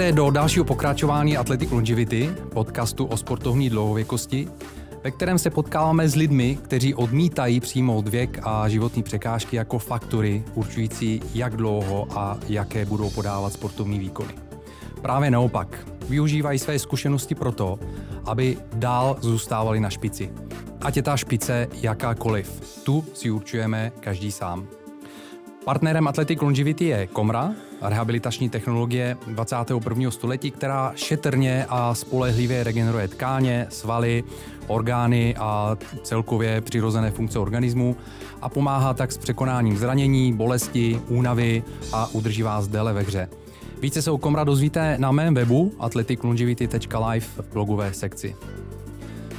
Vítejte do dalšího pokračování Athletic Longevity, podcastu o sportovní dlouhověkosti, ve kterém se potkáváme s lidmi, kteří odmítají přijmout věk a životní překážky jako faktory určující, jak dlouho a jaké budou podávat sportovní výkony. Právě naopak, využívají své zkušenosti proto, aby dál zůstávali na špici. Ať je ta špice jakákoliv, tu si určujeme každý sám. Partnerem Athletic Longevity je Komra, rehabilitační technologie 21. století, která šetrně a spolehlivě regeneruje tkáně, svaly, orgány a celkově přirozené funkce organismu a pomáhá tak s překonáním zranění, bolesti, únavy a udrží vás déle ve hře. Více se o Komra dozvíte na mém webu athleticlongevity.live v blogové sekci.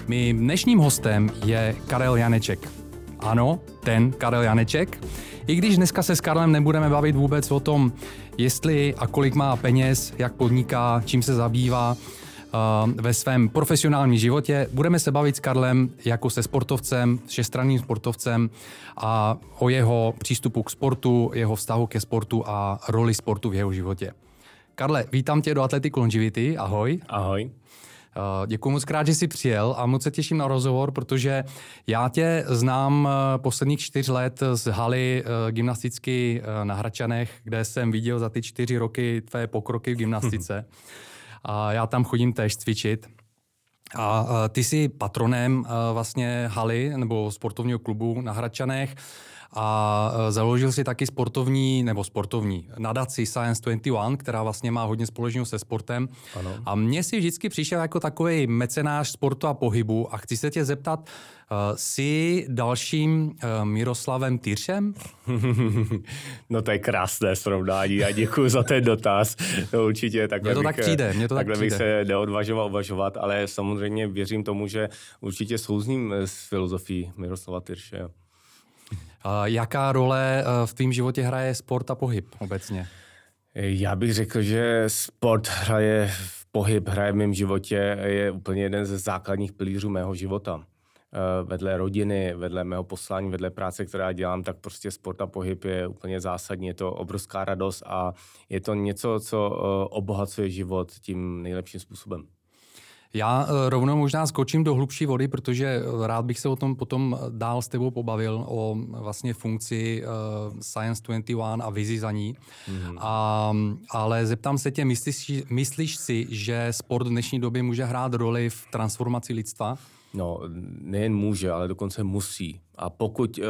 Mým dnešním hostem je Karel Janeček. Ano, ten Karel Janeček. I když dneska se s Karlem nebudeme bavit vůbec o tom, jestli a kolik má peněz, jak podniká, čím se zabývá ve svém profesionálním životě, budeme se bavit s Karlem jako se sportovcem, šestranným sportovcem a o jeho přístupu k sportu, jeho vztahu ke sportu a roli sportu v jeho životě. Karle, vítám tě do Athletic Longevity, ahoj. Ahoj. Děkuji moc krát, že jsi přijel a moc se těším na rozhovor, protože já tě znám posledních 4 let z haly gymnasticky na Hradčanech, kde jsem viděl za ty 4 roky tvé pokroky v gymnastice. A já tam chodím též cvičit. A ty jsi patronem vlastně haly nebo sportovního klubu na Hradčanech a založil si taky sportovní nadaci Science 21, která vlastně má hodně společného se sportem. Ano. A mně si vždycky přišel jako takovej mecenáš sportu a pohybu a chci se tě zeptat, jsi dalším Miroslavem Tyršem? No to je krásné srovnání a děkuji za ten dotaz. No, určitě takhle to bych se neodvažoval uvažovat, ale samozřejmě věřím tomu, že určitě souzním s filozofií Miroslava Tyrše. Jaká role v tvém životě hraje sport a pohyb obecně? Já bych řekl, že pohyb hraje v mém životě, je úplně jeden ze základních pilířů mého života. Vedle rodiny, vedle mého poslání, vedle práce, která dělám, tak prostě sport a pohyb je úplně zásadní. Je to obrovská radost a je to něco, co obohacuje život tím nejlepším způsobem. Já rovnou možná skočím do hlubší vody, protože rád bych se o tom potom dál s tebou pobavil, o vlastně funkci Science 21 a vizi za ní. Ale zeptám se tě, myslíš si, že sport v dnešní době může hrát roli v transformaci lidstva? No, nejen může, ale dokonce musí. A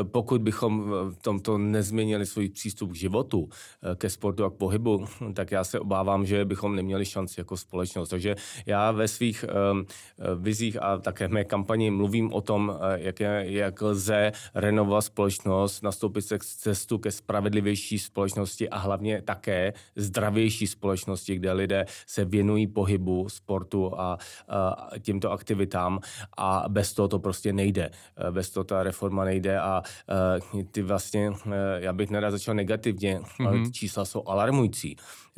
pokud bychom v tomto nezměnili svůj přístup k životu, ke sportu a k pohybu, tak já se obávám, že bychom neměli šanci jako společnost. Takže já ve svých vizích a také v mé kampani mluvím o tom, jak lze renovovat společnost, nastoupit se k cestu ke spravedlivější společnosti a hlavně také zdravější společnosti, kde lidé se věnují pohybu, sportu a těmto aktivitám a bez toho to prostě nejde. Bez toho ta reforma nejde a ty vlastně, já bych nerad začal negativně, ale čísla jsou alarmující.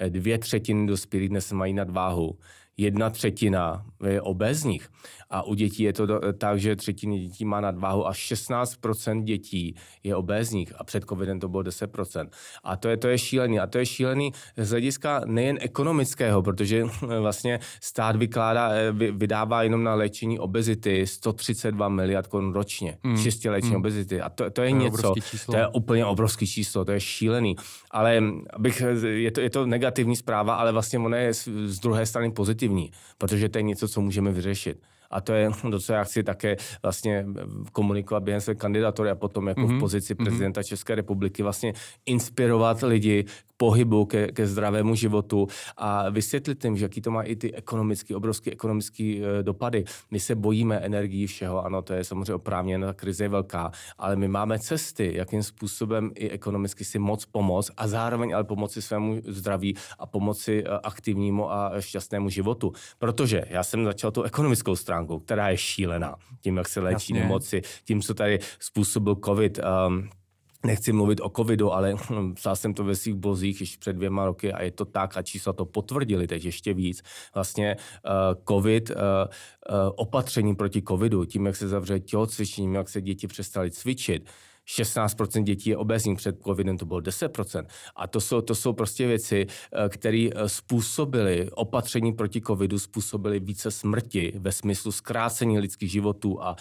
2/3 dospělých dnes mají nadváhu, 1/3 je obézních. A u dětí je to tak, že 1/3 dětí má nadváhu a 16% dětí je obézních a před covidem to bylo 10%. A to je šílený. A to je šílený z hlediska nejen ekonomického, protože vlastně stát vydává jenom na léčení obezity 132 miliard korun ročně. Čistě léčení obezity. A to je něco. To je úplně obrovský číslo. To je šílený. Ale je to negativní zpráva, ale vlastně ona je z druhé strany pozitivní, protože to je něco, co můžeme vyřešit. A to je to, co já chci také vlastně komunikovat během své kandidatury a potom jako v pozici prezidenta České republiky vlastně inspirovat lidi k pohybu, ke zdravému životu a vysvětlit jim, že jaký to má i ty obrovské ekonomické dopady. My se bojíme energií všeho, ano, to je samozřejmě oprávněné, ta krize je velká, ale my máme cesty, jakým způsobem i ekonomicky si moc pomoct a zároveň ale pomoci svému zdraví a pomoci aktivnímu a šťastnému životu. Protože já jsem začal tu ekonomickou stránku, která je šílená, tím, jak se léčí nemoci, tím, co tady způsobil covid. Nechci mluvit o covidu, ale psal jsem to ve svých blozích již před 2 roky a je to tak a čísla to potvrdili, takže ještě víc. Vlastně opatření proti covidu, tím, jak se zavřeli tělocvičení, jak se děti přestali cvičit, 16% dětí je obézních, před covidem to bylo 10%. A to jsou prostě věci, které způsobily, opatření proti covidu způsobily více smrti ve smyslu zkrácení lidských životů a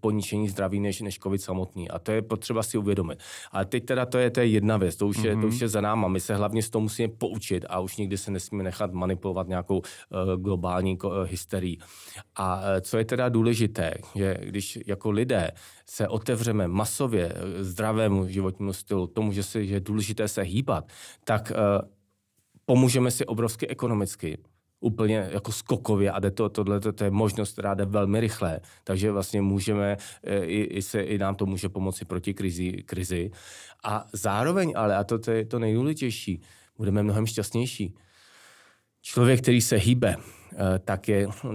poničení zdraví než covid samotný. A to je potřeba si uvědomit. Ale teď teda to je jedna věc, to už je za náma. My se hlavně z toho musíme poučit a už nikdy se nesmíme nechat manipulovat nějakou globální hysterii. A co je teda důležité, že když jako lidé se otevřeme masově zdravému životnímu stylu, tomu, že je důležité se hýbat, tak pomůžeme si obrovsky ekonomicky, úplně jako skokově, a to je možnost, která jde velmi rychle, takže vlastně můžeme, i nám to může pomoci proti krizi. A zároveň ale, a to je to nejdůležitější, budeme mnohem šťastnější. Člověk, který se hýbe,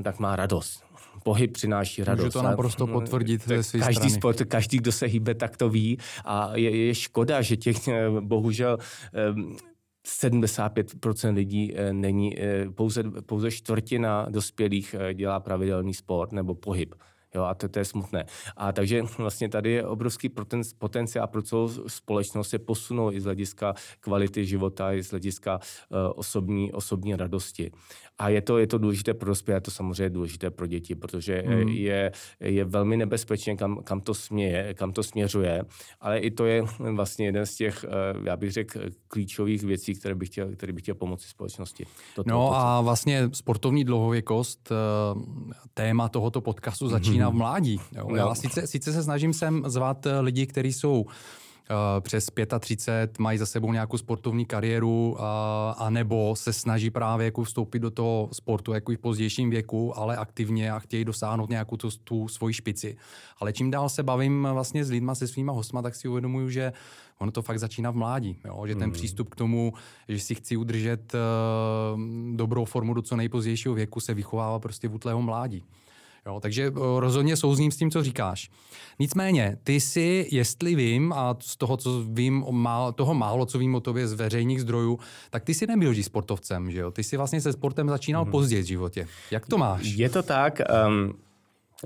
tak má radost. Pohyb přináší radost. Můžu to naprosto potvrdit ze své strany. Každý, kdo se hýbe, tak to ví. A je škoda, že těch bohužel 75% lidí není, pouze čtvrtina dospělých dělá pravidelný sport nebo pohyb. Jo, a to je smutné. A takže vlastně tady je obrovský potenciál pro celou společnost se posunout i z hlediska kvality života, i z hlediska osobní radosti. A je to důležité pro dospělé, je to samozřejmě důležité pro děti, protože je velmi nebezpečné, kam to směřuje. Ale i to je vlastně jeden z těch, já bych řekl, klíčových věcí, které bych chtěl pomoci společnosti. A vlastně sportovní dlouhověkost, téma tohoto podcastu začíná v mládí. Já sice se snažím sem zvát lidi, kteří jsou přes 35, mají za sebou nějakou sportovní kariéru, anebo se snaží právě jako vstoupit do toho sportu jako v pozdějším věku, ale aktivně, a chtějí dosáhnout nějakou tu svoji špici. Ale čím dál se bavím vlastně s lidma, se svýma hostma, tak si uvědomuju, že ono to fakt začíná v mládí. Jo? Že ten přístup k tomu, že si chci udržet dobrou formu do co nejpozdějšího věku, se vychovává prostě v útlého mládí. Jo, takže rozhodně souzním s tím, co říkáš. Nicméně, ty jsi, jestli vím, a z toho, co vím, toho málo, co vím o tobě z veřejných zdrojů, tak ty jsi nebyl vždy sportovcem, že jo? Ty jsi vlastně se sportem začínal později v životě. Jak to máš? Je to tak...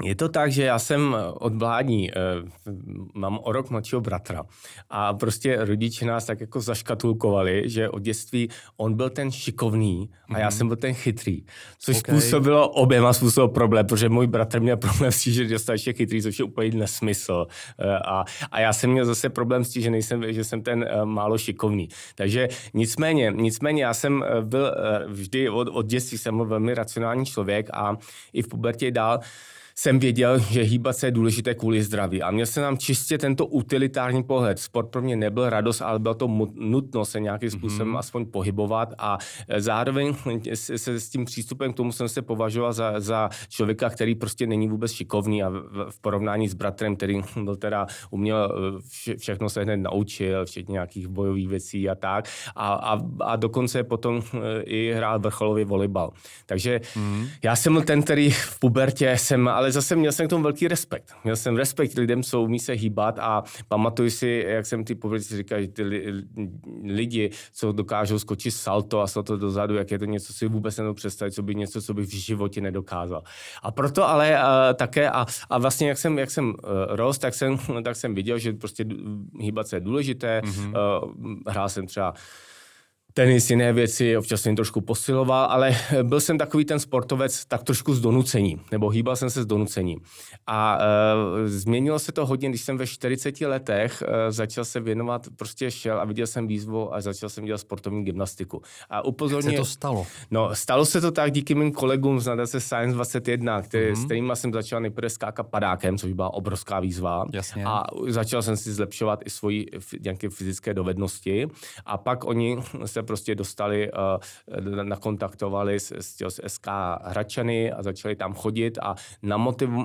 Je to tak, že já jsem od mládí, mám o rok mladšího bratra a prostě rodiče nás tak jako zaškatulkovali, že od dětství on byl ten šikovný a já jsem byl ten chytrý, což způsobilo oběma způsobem problém, protože můj bratr měl problém s tím, že dostal ještě chytrý, což je úplně nesmysl. A já jsem měl zase problém s tím, že jsem ten málo šikovný. Takže nicméně já jsem byl vždy od dětství jsem byl velmi racionální člověk a i v pubertě dál jsem věděl, že hýbat se je důležité kvůli zdraví. A měl jsem tam čistě tento utilitární pohled. Sport pro mě nebyl radost, ale bylo to nutno se nějakým způsobem aspoň pohybovat. A zároveň se s tím přístupem k tomu jsem se považoval za člověka, který prostě není vůbec šikovný, a v porovnání s bratrem, který byl teda uměl, všechno se hned naučil, včetně nějakých bojových věcí a tak. A dokonce potom i hrál vrcholový volejbal. Takže já jsem byl ten, který v pubertě ale zase měl jsem k tomu velký respekt. Měl jsem respekt lidem, co umí se hýbat, a pamatuju si, jak jsem ty povědci říkal, že ty lidi, co dokážou skočit salto a salto dozadu, jak je to něco, si vůbec nemohu představit, co bych v životě nedokázal. A proto ale také, a vlastně jak jsem rost, tak jsem viděl, že prostě hýbat se je důležité. Hrál jsem třeba tenis, jiné věci, občas jsem trošku posiloval, ale byl jsem takový ten sportovec tak trošku z donucení, nebo hýbal jsem se z donucení. A změnilo se to hodně, když jsem ve 40 letech začal se věnovat, prostě šel a viděl jsem výzvu a začal jsem dělat sportovní gymnastiku. A upozorně... Jak se to stalo? No, stalo se to tak díky mým kolegům z nadace Science 21, s kterýma jsem začal nejprve skákat padákem, což byla obrovská výzva. Jasně. A začal jsem si zlepšovat i svoji nějaké fyzické dovednosti. A pak oni se prostě dostali, nakontaktovali s SK Hradčany a začali tam chodit a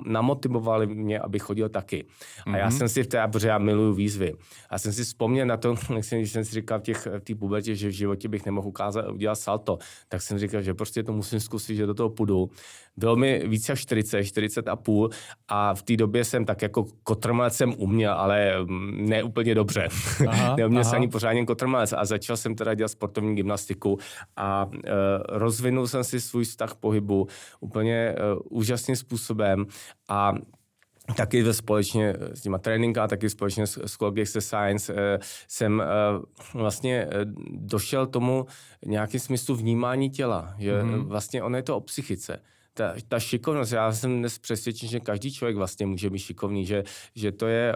namotivovali mě, abych chodil taky. A já jsem si protože já miluju výzvy. Já jsem si vzpomněl na to, když jsem si říkal v té pubertě, že v životě bych nemohl udělat salto, tak jsem říkal, že prostě to musím zkusit, že do toho půjdu. Bylo mi více jak 40 a půl a v té době jsem tak jako kotrmelec jsem uměl, ale ne úplně dobře. Neuměl jsem ani pořádně kotrmelec a začal jsem teda dělat sportovní gymnastiku a rozvinul jsem si svůj vztah pohybu úplně úžasným způsobem a taky společně s těma tréninka a taky společně s School of Exercise Science jsem vlastně došel tomu nějakým smyslu vnímání těla, že vlastně ono je to o psychice. Ta šikovnost, já jsem dnes přesvědčen, že každý člověk vlastně může být šikovný, že to je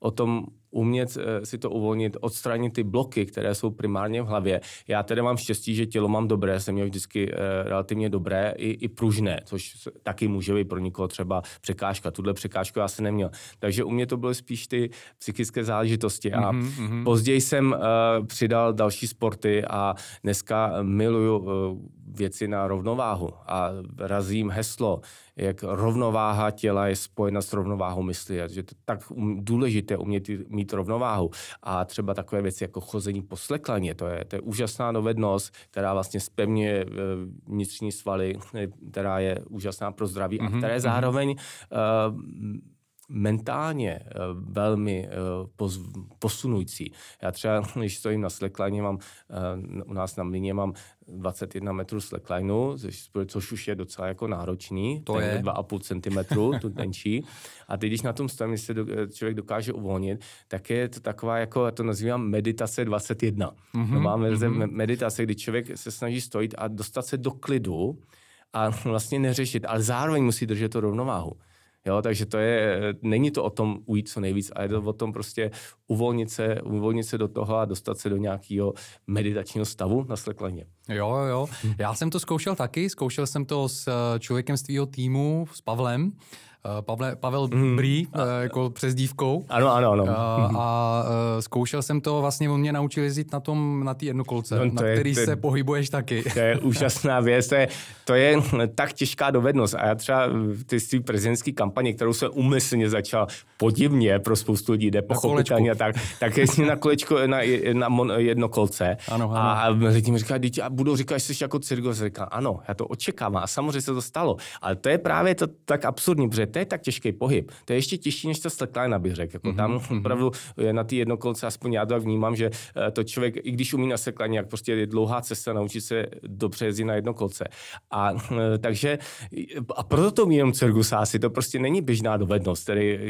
o tom umět si to uvolnit, odstranit ty bloky, které jsou primárně v hlavě. Já tedy mám štěstí, že tělo mám dobré, jsem měl vždycky relativně dobré i pružné, což taky může být pro někoho třeba překážka. Tuhle překážku já jsem neměl. Takže u mě to byly spíš ty psychické záležitosti a později jsem přidal další sporty a dneska miluju věci na rovnováhu a razím heslo, jak rovnováha těla je spojena s rovnováhou mysli. Takže to je tak důležité umět mít rovnováhu. A třeba takové věci jako chození po sleklaně, to je úžasná dovednost, která vlastně zpevňuje vnitřní svaly, která je úžasná pro zdraví a která je zároveň mentálně velmi posunující. Já třeba, když stojím na slackline, mám u nás na mlýně mám 21 metrů slacklineu, což už je docela jako náročný. To je 2,5 cm, tu tenčí. A teď, když na tom stojím, když se člověk dokáže uvolnit, tak je to taková, jako já to nazývám meditace 21. Máme meditace, kdy člověk se snaží stojit a dostat se do klidu a vlastně neřešit, ale zároveň musí držet tu rovnováhu. Jo, takže není to o tom ujít co nejvíc, ale je to o tom prostě uvolnit se do toho a dostat se do nějakého meditačního stavu na sleklaně. Jo. Já jsem to zkoušel taky. Zkoušel jsem to s člověkem z tvýho týmu, s Pavlem. Pavel Brý, jako přezdívkou. Ano. A zkoušel jsem to, vlastně on mě naučil jezdit na té jednokolce, no, na který se pohybuješ taky. To je úžasná věc, to je tak těžká dovednost. A já třeba ty svý prezidentský kampaně, kterou jsem úmyslně začal podivně pro spoustu lidí, nepochopitelně, tak jezdím na kolečko, na jednokolce. Ano. A lidi mi říkají, a budou říkat, že jsi jako cirkus. Říkám, ano, já to očekávám a samozřejmě se to stalo. Ale to je právě to tak absurdní, protože to je tak těžký pohyb. To je ještě těžší než ta slackline, bych řekl. Jako tam opravdu je na ty jednokolce, aspoň já to vnímám, že to člověk, i když umí na slackline, jak prostě je dlouhá cesta naučit se dobře jezdit na jednokolce. A proto to umím cirkusáci, to prostě není běžná dovednost,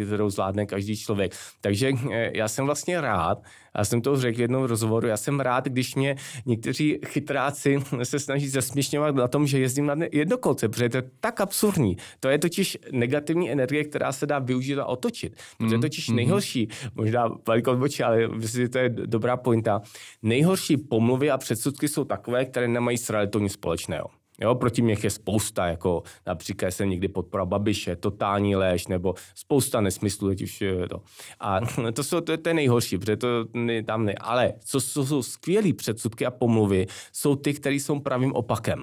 kterou zvládne každý člověk. Takže já jsem vlastně rád, a jsem to řekl v jednom rozhovoru, já jsem rád, když mě někteří chytráci se snaží zasměšňovat na tom, že jezdím na jednokolce, protože to je tak absurdní. To je totiž negativní energie, která se dá využít a otočit. Protože je totiž nejhorší, možná velkou odbočí, ale myslím, že to je dobrá pointa, nejhorší pomluvy a předsudky jsou takové, které nemají s realitou nic společného. Jo, proti mě je spousta, jako například jsem někdy podporoval Babiše, totální lež, nebo spousta nesmyslů, teď už to. A to je nejhorší, protože ale co jsou skvělý předsudky a pomluvy, jsou ty, které jsou pravým opakem.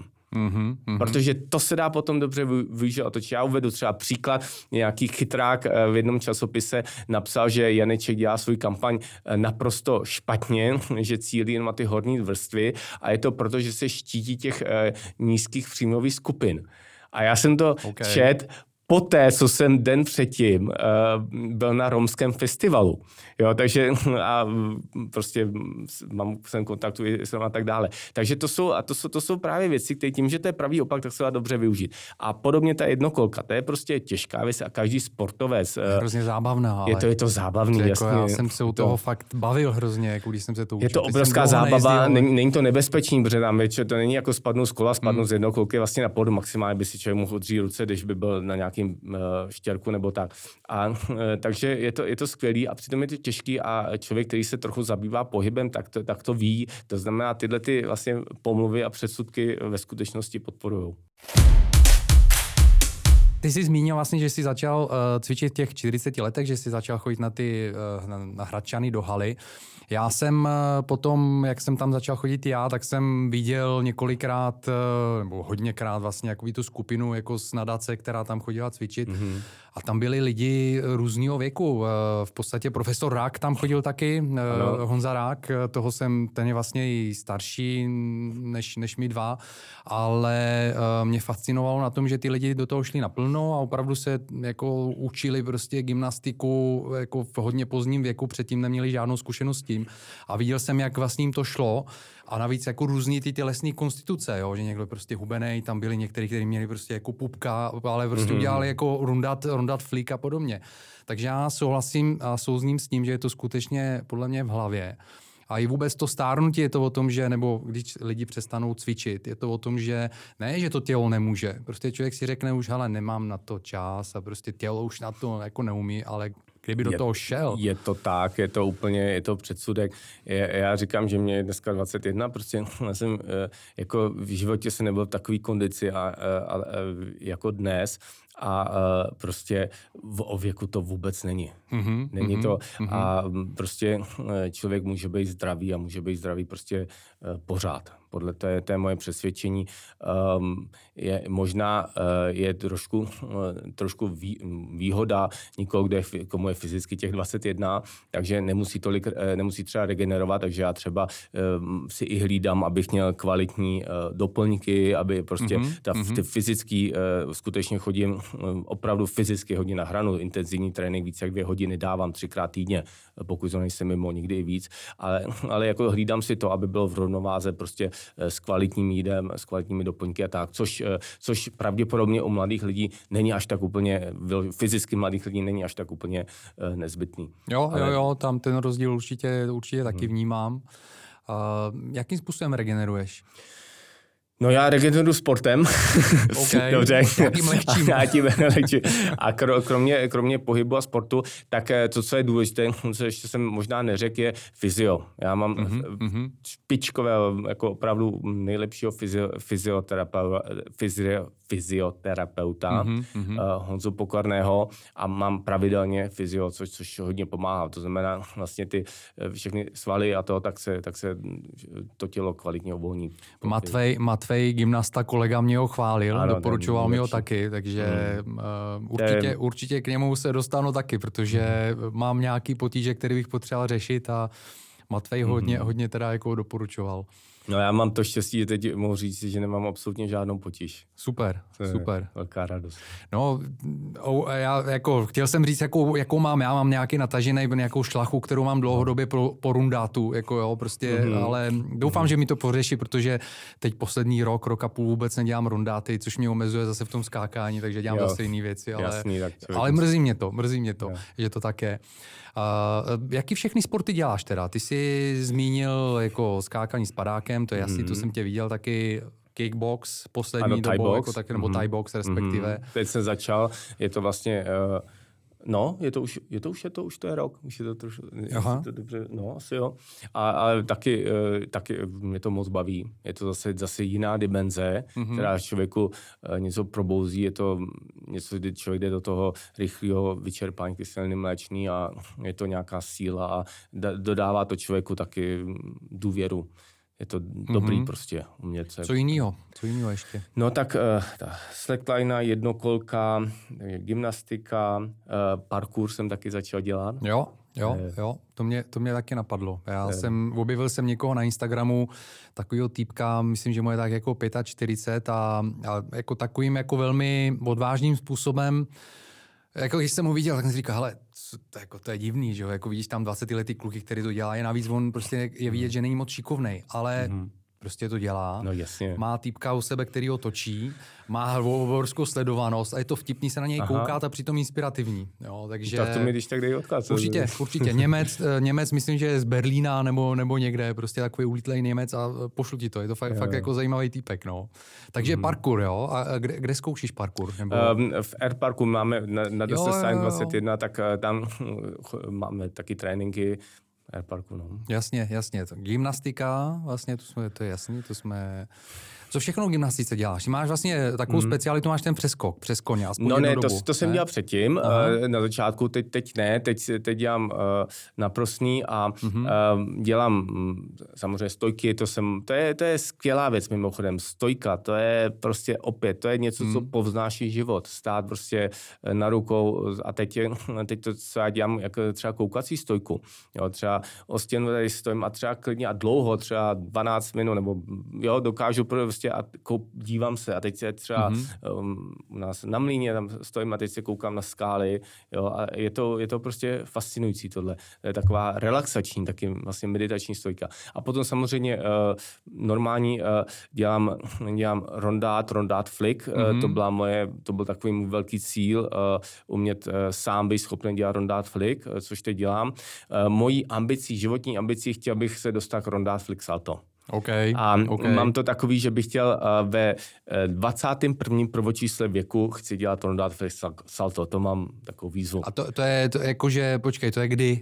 Protože to se dá potom dobře využít. Já uvedu třeba příklad, nějaký chytrák v jednom časopise napsal, že Janeček dělá svůj kampaň naprosto špatně, že cílí jen na ty horní vrstvy a je to proto, že se štítí těch nízkých příjmových skupin. A já jsem to četl poté, co jsem den předtím byl na romském festivalu. Jo, takže a prostě jsem kontaktu a tak dále. Takže to jsou právě věci, které tím, že to je pravý opak, tak se dá dobře využít. A podobně ta jednokolka, to je prostě těžká věc a každý sportovec. Hrozně zábavná, ale. Je to zábavný, jako jasně. Já jsem se u toho fakt bavil hrozně, jako když jsem se to učil. Je to obrovská zábava, není to nebezpečný, protože tam to není jako spadnout z kola, spadnout z jednokolky vlastně na pod maximálně by si člověk mohl odřít ruce, když by byl na nějaký štěrku nebo tak. Takže je to skvělý a přitom je to těžký a člověk, který se trochu zabývá pohybem, tak to ví. To znamená, tyhle ty vlastně pomluvy a předsudky ve skutečnosti podporujou. Ty jsi zmínil vlastně, že jsi začal cvičit v těch 40 letech, že jsi začal chodit na ty na Hradčany do haly. Já jsem potom, jak jsem tam začal chodit já, tak jsem viděl několikrát, nebo hodněkrát vlastně jakoby tu skupinu jako z nadace, která tam chodila cvičit. A tam byli lidi různýho věku. V podstatě profesor Rák tam chodil taky, Honza Rák, ten je vlastně i starší než my dva, ale mě fascinovalo na tom, že ty lidi do toho šli naplno. dávno a opravdu se jako učili prostě gymnastiku jako v hodně pozdním věku, předtím neměli žádnou zkušenost s tím. A viděl jsem, jak vlastně jim to šlo a navíc jako různý ty tělesné konstituce, jo, že někdo prostě hubenej, tam byli někteří, kteří měli prostě jako pupka, ale prostě udělali jako rundat flík a podobně. Takže já souhlasím a souzním s tím, že je to skutečně podle mě v hlavě. A i vůbec to stárnutí je to o tom, že, nebo když lidi přestanou cvičit, je to o tom, že ne, že to tělo nemůže. Prostě člověk si řekne už, hele, nemám na to čas a prostě tělo už na to jako neumí, ale kdyby do toho šel. Je to tak, je to úplně, je to předsudek. Já říkám, že mě je dneska 21, prostě jsem jako v životě se nebyl v takové kondici a jako dnes. A prostě o věku to vůbec není. Není to. A prostě člověk může být zdravý a může být zdravý prostě pořád. Podle té moje přesvědčení. Je možná trošku výhoda nikoho, komu je fyzicky těch 21, takže nemusí tolik, nemusí třeba regenerovat, takže já třeba si i hlídám, abych měl kvalitní doplňky, aby prostě ty fyzický, skutečně chodím opravdu fyzicky hodně na hranu, intenzivní trénink víc jak 2 hodiny dávám 3krát týdně, pokud to nejsem mimo, nikdy i víc, ale jako hlídám si to, aby bylo v rovnováze prostě s kvalitním jídem, s kvalitními doplňky a tak, což pravděpodobně u mladých lidí není až tak úplně, fyzicky mladých lidí není až tak úplně nezbytný. Jo, tam ten rozdíl určitě taky vnímám. Jakým způsobem regeneruješ? No já regeneruju sportem. Okay. Dobře. Já tím lehčím. A kromě pohybu a sportu, tak to, co je důležité, co ještě jsem možná neřekl, je fyzio. Já mám špičkového, jako opravdu nejlepšího fyzioterapeuta Honzu Pokorného a mám pravidelně fyzio, což hodně pomáhá. To znamená vlastně ty všechny svaly a to, tak se to tělo kvalitně uvolní. Matvej, gymnasta, kolega mě ho chválil, ano, doporučoval mi ho taky, takže určitě k němu se dostanu taky, protože mám nějaký potíže, který bych potřeboval řešit a Matvej hodně teda jako doporučoval. No já mám to štěstí, že teď mohu říct, že nemám absolutně žádnou potíž. Super. Velká radost. No, já jako chtěl jsem říct, jakou mám. Já mám nějaký natažený, nějakou šlachu, kterou mám dlouhodobě po rundátu, jako jo, prostě, ale doufám, že mi to pořeší, protože teď poslední rok a půl vůbec nedělám rundáty, což mě omezuje zase v tom skákání, takže dělám zase jiné věci, ale jasný, ale mrzí mě to, že to tak je. Jaký všechny sporty děláš teda? Ty jsi zmínil jako skákání s padákem, to je jasný, to jsem tě viděl taky, kickbox poslední dobou, jako tak, nebo Thai box respektive. Teď jsem začal, je to vlastně... Je to už rok, asi jo. Ale taky mě to moc baví. Je to zase jiná dimenze, která člověku něco probouzí, je to něco, kdy člověk jde do toho rychlého vyčerpání kyseliny mléčný a je to nějaká síla a dodává to člověku taky důvěru. Je to dobrý prostě umět se... Co jinýho ještě? No tak ta slackline, jednokolka, gymnastika, parkour jsem taky začal dělat. Jo, to mě taky napadlo. Objevil jsem někoho na Instagramu, takovýho týpka, myslím, že mu je tak jako 45 a jako takovým jako velmi odvážným způsobem. Jako když jsem ho viděl, tak jsem si říkal, hele, to je divný, že jo, jako vidíš tam 20letý kluky, který to dělá, je navíc on prostě je vidět, že není moc šikovnej, ale prostě to dělá. No jasně. Má týpka u sebe, který ho točí, má obrovskou sledovanost a je to vtipný se na něj koukat a přitom inspirativní. Jo, takže... Tak to mi když tak dej odkaz. Určitě. Němec, myslím, že je z Berlína nebo někde, prostě takový ulítlej Němec a pošlu ti to. Je to fakt jako zajímavý týpek, no. Takže parkour, jo? A kde zkoušíš parkour? Nebo... V Air Parku máme na Science 21, tak tam máme taky tréninky. Airparku, no. Jasně. Gymnastika, vlastně, to je jasný, to jsme... Co všechno v gymnastice děláš? Ty máš vlastně takovou specialitu, máš ten přeskok přes koně. No ne, to jsem dělal předtím, na začátku, teď ne, teď dělám naprosný a dělám samozřejmě stojky, to je skvělá věc mimochodem, stojka, to je prostě opět, to je něco, co povznáší život, stát prostě na rukou a teď to, co já dělám, jako třeba koukací stojku, jo, třeba o stěnu tady stojím a třeba klidně a dlouho, třeba 12 minut, nebo jo, dokážu prostě prostě a dívám se a teď se třeba u nás na mlýně, tam stojím a teď se koukám na skály, jo, a je to prostě fascinující tohle. To je taková relaxační, taky vlastně meditační stojka. A potom samozřejmě normální dělám rondát flick, to byl takový můj velký cíl, umět sám být schopný dělat rondát flick, což teď dělám. Mojí ambicí, životní ambicí, chtěl bych se dostat k rondát flick salto. Okay. Mám to takový, že bych chtěl ve 21. prvočísle věku chci dělat rondát flick salto. To mám takovou výzvu. A to je kdy?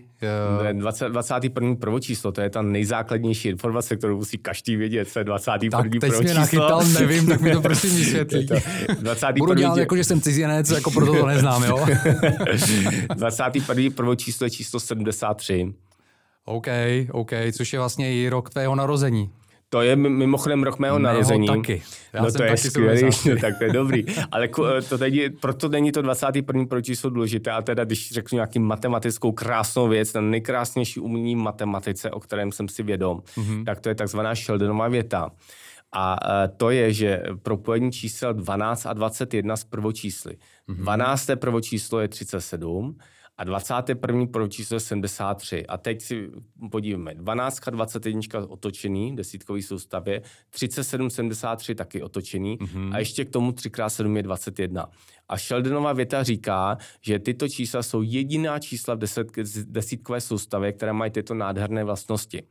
21. prvočíslo, to je ta nejzákladnější informace, kterou musí každý vědět, co je 21. prvočíslo. Tak teď jsi mě nachytal, nevím, tak mi to prosím vysvětlí. Budu dělat jako, že jsem cizinec, jako proto to neznám, jo? 21. prvočíslo je číslo 73. OK, což je vlastně i rok tvého narození. To je mimochodem rok mého narození. Taky. No to je skvělý, tak to je dobrý. Ale proto není to 21. pročíslo důležité, a teda když řeknu nějaký matematickou krásnou věc, na nejkrásnější umění matematice, o kterém jsem si vědom, tak to je takzvaná Sheldonova věta. A to je, že propojení čísel 12 a 21 z prvočísly. 12. prvočíslo je 37, a 21. prvočíslo je 73. A teď si podívejme. 12, 21 otočený, desítkový soustavě, 37, 73 taky otočený a ještě k tomu 3x7 je 21. A Sheldonova věta říká, že tyto čísla jsou jediná čísla v desítkové soustavě, které mají tyto nádherné vlastnosti.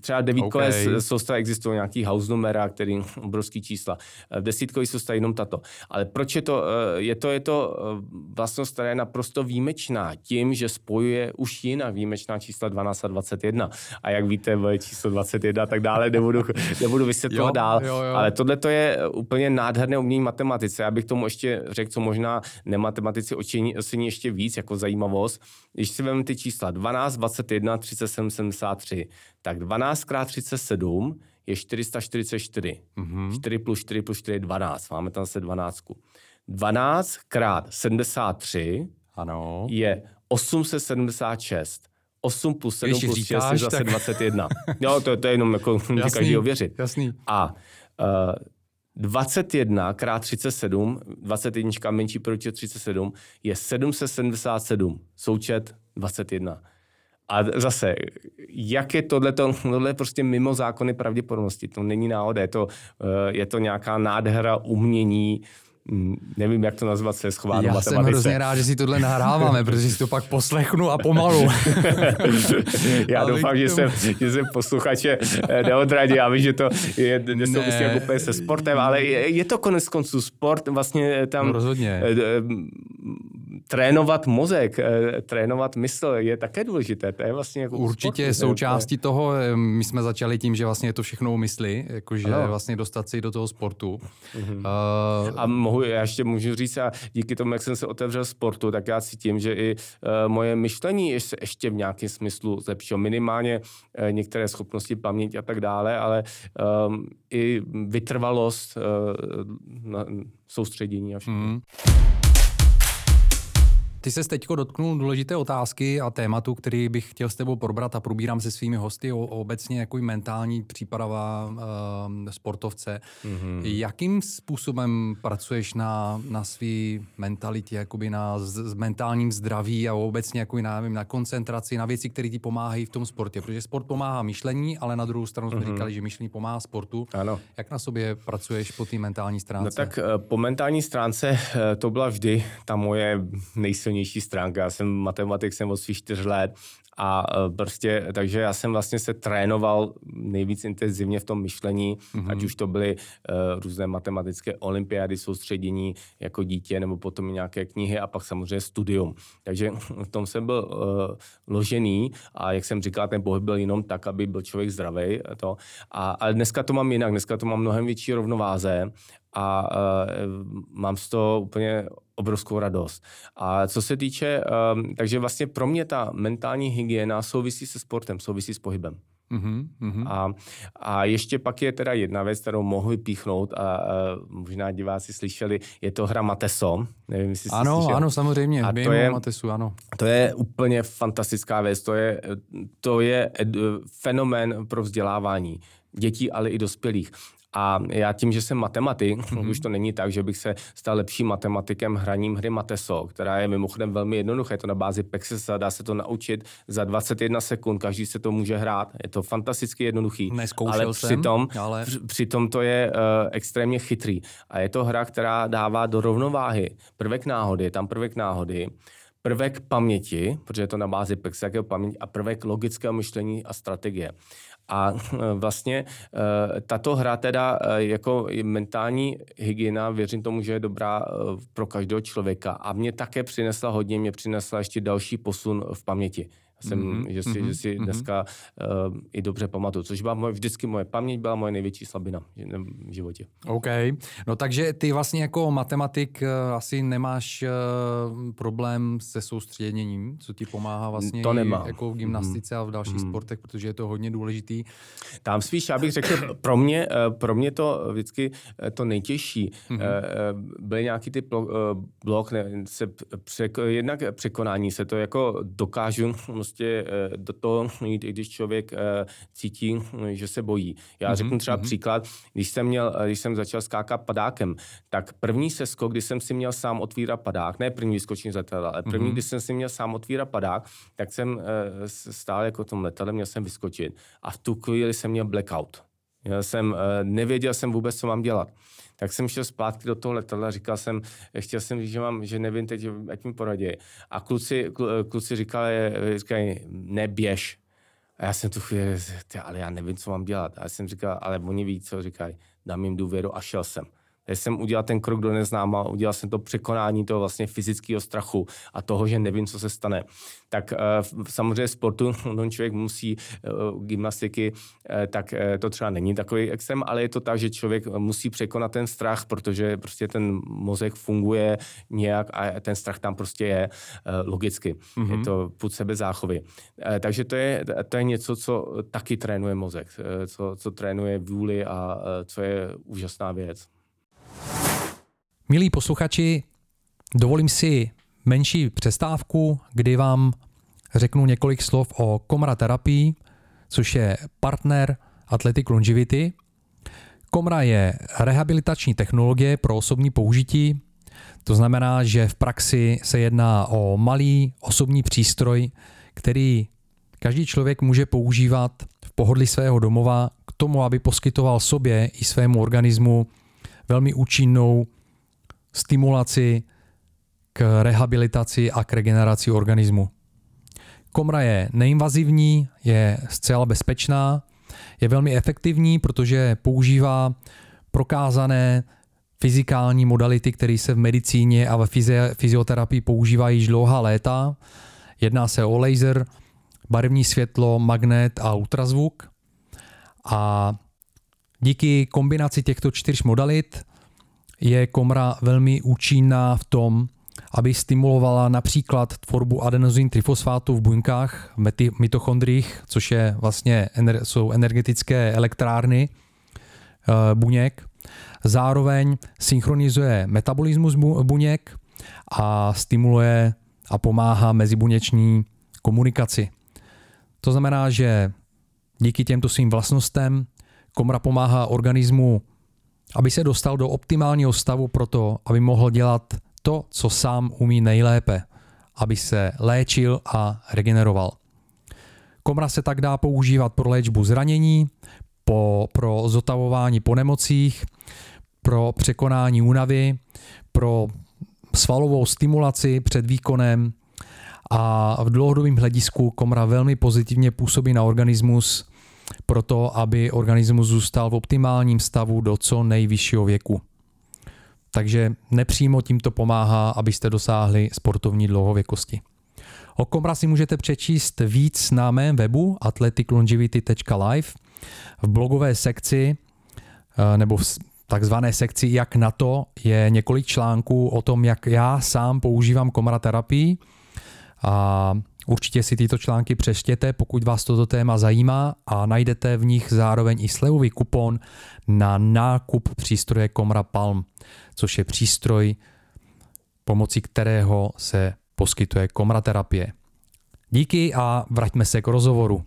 Třeba devítkové soustavy existují nějaký house numera, který obrovský čísla. V desítkový soustavě jenom tato. Ale proč je to vlastnost, která je naprosto výjimečná tím, že spojuje už jiná výjimečná čísla 12 a 21. A jak víte, moje číslo 21 a tak dále, nebudu vysvětlovat dál. Jo. Ale tohle to je úplně nádherné umění matematice. Já bych tomu ještě řekl, co možná nematematici ocení ještě víc jako zajímavost. Když si vezmeme ty čísla 12, 21, 37, 73, tak 12x37 je 444. 4 plus 4 je 12. Máme tam zase 12. 12x73 je 876. 8 plus 7 plus 6 je zase 21. Jo, to je jenom jako každýho věřit. Jasný. A 21x37, 21 menší proti 37, je 777. Součet 21. A zase, jak je tohle prostě mimo zákony pravděpodobnosti, to není náhoda, je to nějaká nádhera umění, nevím, jak to nazvat, se schovánou Já matematice. Jsem hrozně rád, že si tohle nahráváme, protože si to pak poslechnu a pomalu. Já doufám, že jsem posluchače neodradil. Já vím, že to je nesouvisí jako úplně se sportem, ale je to koneckonců sport, vlastně tam rozhodně. Trénovat mozek, trénovat mysl je také důležité. To je vlastně jako určitě sport, součástí toho. My jsme začali tím, že vlastně je to všechno o mysli, jakože vlastně dostat si do toho sportu. A já ještě můžu říct, a díky tomu, jak jsem se otevřel sportu, tak já cítím, že i moje myšlení je ještě v nějakém smyslu zlepšilo. Minimálně některé schopnosti, paměť a tak dále, ale i vytrvalost, na soustředění a všechno. Ty ses teďko dotknul důležité otázky a tématu, který bych chtěl s tebou probrat a probírám se svými hosty obecně jako mentální příprava sportovce. Jakým způsobem pracuješ na svý mentalitě, jakoby na mentálním zdraví a obecně jako na koncentraci, na věci, které ti pomáhají v tom sportě? Protože sport pomáhá myšlení, ale na druhou stranu jsme říkali, že myšlení pomáhá sportu. Ano. Jak na sobě pracuješ po té mentální stránce? No tak po mentální stránce to byla vždy ta moje nejsilnější stránka. Já jsem matematik, jsem od svých 4 let a prostě, takže já jsem vlastně se trénoval nejvíc intenzivně v tom myšlení, ať už to byly různé matematické olympiády, soustředění jako dítě, nebo potom nějaké knihy a pak samozřejmě studium. Takže v tom jsem byl ložený a jak jsem říkal, ten pohyb byl jenom tak, aby byl člověk zdravý. Ale dneska to mám jinak, dneska to mám mnohem větší rovnováze a mám z toho úplně obrovskou radost. A co se týče, takže vlastně pro mě ta mentální hygiena souvisí se sportem, souvisí s pohybem. A ještě pak je teda jedna věc, kterou mohu vypíchnout a možná diváci slyšeli, je to hra Mateso. Nevím, jestli slyšel. Ano, samozřejmě. A to je, Matesu, ano. To je úplně fantastická věc. To je fenomén pro vzdělávání dětí, ale i dospělých. A já tím, že jsem matematik, už to není tak, že bych se stal lepším matematikem hraním hry Mateso, která je mimochodem velmi jednoduchá, je to na bázi Pexesa, dá se to naučit za 21 sekund, každý se to může hrát, je to fantasticky jednoduchý. Přitom to je extrémně chytrý. A je to hra, která dává do rovnováhy prvek náhody, prvek paměti, protože je to na bázi Pexesa paměť, a prvek logického myšlení a strategie. A vlastně tato hra teda jako mentální hygiena, věřím tomu, že je dobrá pro každého člověka. A mě také přinesla hodně, mě přinesla ještě další posun v paměti. Že si dneska i dobře pamatuju, což byla vždycky moje paměť, byla moje největší slabina v životě. OK. No takže ty vlastně jako matematik asi nemáš problém se soustředěním, co ti pomáhá vlastně jako v gymnastice a v dalších sportech, protože je to hodně důležitý. Tam spíš, abych řekl, pro mě to vždycky to nejtěžší. Byly nějaký ty blok, jednak překonání se, to jako dokážu prostě do toho jít, i když člověk cítí, že se bojí. Já řeknu třeba příklad, když jsem začal skákat padákem, tak první sesko, když jsem si měl sám otvírat padák, ne první vyskočení z letadla, ale první, když jsem si měl sám otvírat padák, tak jsem stál jako tom letadle, měl jsem vyskočit. A v tu chvíli jsem měl blackout. Nevěděl jsem vůbec, co mám dělat. Tak jsem šel zpátky do toho letadla, chtěl jsem říct, že nevím teď, ať mi poradí. A kluci říkali, neběž. A já jsem tu chvíli říkal, ale já nevím, co mám dělat. A já jsem říkal, ale oni ví, co říkají. Dám jim důvěru a šel jsem. Teď jsem udělal ten krok do neznáma, udělal jsem to překonání toho vlastně fyzického strachu a toho, že nevím, co se stane. Tak samozřejmě sportu, člověk musí gymnastiky, tak to třeba není takový extrém, ale je to tak, že člověk musí překonat ten strach, protože prostě ten mozek funguje nějak a ten strach tam prostě je logicky. Je to pud sebezáchovy. Takže to je něco, co taky trénuje mozek, co trénuje vůli a co je úžasná věc. Milí posluchači, dovolím si menší přestávku, kdy vám řeknu několik slov o Komra terapii, což je partner Athletic Longevity. Komra je rehabilitační technologie pro osobní použití, to znamená, že v praxi se jedná o malý osobní přístroj, který každý člověk může používat v pohodlí svého domova k tomu, aby poskytoval sobě i svému organismu velmi účinnou stimulaci k rehabilitaci a k regeneraci organismu. Komra je neinvazivní, je zcela bezpečná, je velmi efektivní, protože používá prokázané fyzikální modality, které se v medicíně a ve fyzioterapii používají již dlouhá léta. Jedná se o laser, barevní světlo, magnet a ultrazvuk. A díky kombinaci těchto 4 modalit je Komra velmi účinná v tom, aby stimulovala například tvorbu adenozin trifosfátu v buňkách, v mitochondriích, což je vlastně, jsou energetické elektrárny buněk. Zároveň synchronizuje metabolismus buněk a stimuluje a pomáhá mezibuněční komunikaci. To znamená, že díky těmto svým vlastnostem Komra pomáhá organismu, aby se dostal do optimálního stavu pro to, aby mohl dělat to, co sám umí nejlépe, aby se léčil a regeneroval. Komra se tak dá používat pro léčbu zranění, pro zotavování po nemocích, pro překonání únavy, pro svalovou stimulaci před výkonem a v dlouhodobém hledisku Komra velmi pozitivně působí na organismus, proto aby organismus zůstal v optimálním stavu do co nejvyššího věku. Takže nepřímo tímto pomáhá, abyste dosáhli sportovní dlouhověkosti. O Komra si můžete přečíst víc na mém webu athleticlongevity.live v blogové sekci nebo v takzvané sekci Jak na to je několik článků o tom, jak já sám používám Komra terapii a určitě si tyto články přečtěte, pokud vás toto téma zajímá a najdete v nich zároveň i slevový kupon na nákup přístroje Komra Palm, což je přístroj, pomocí kterého se poskytuje Komra terapie. Díky a vraťme se k rozhovoru.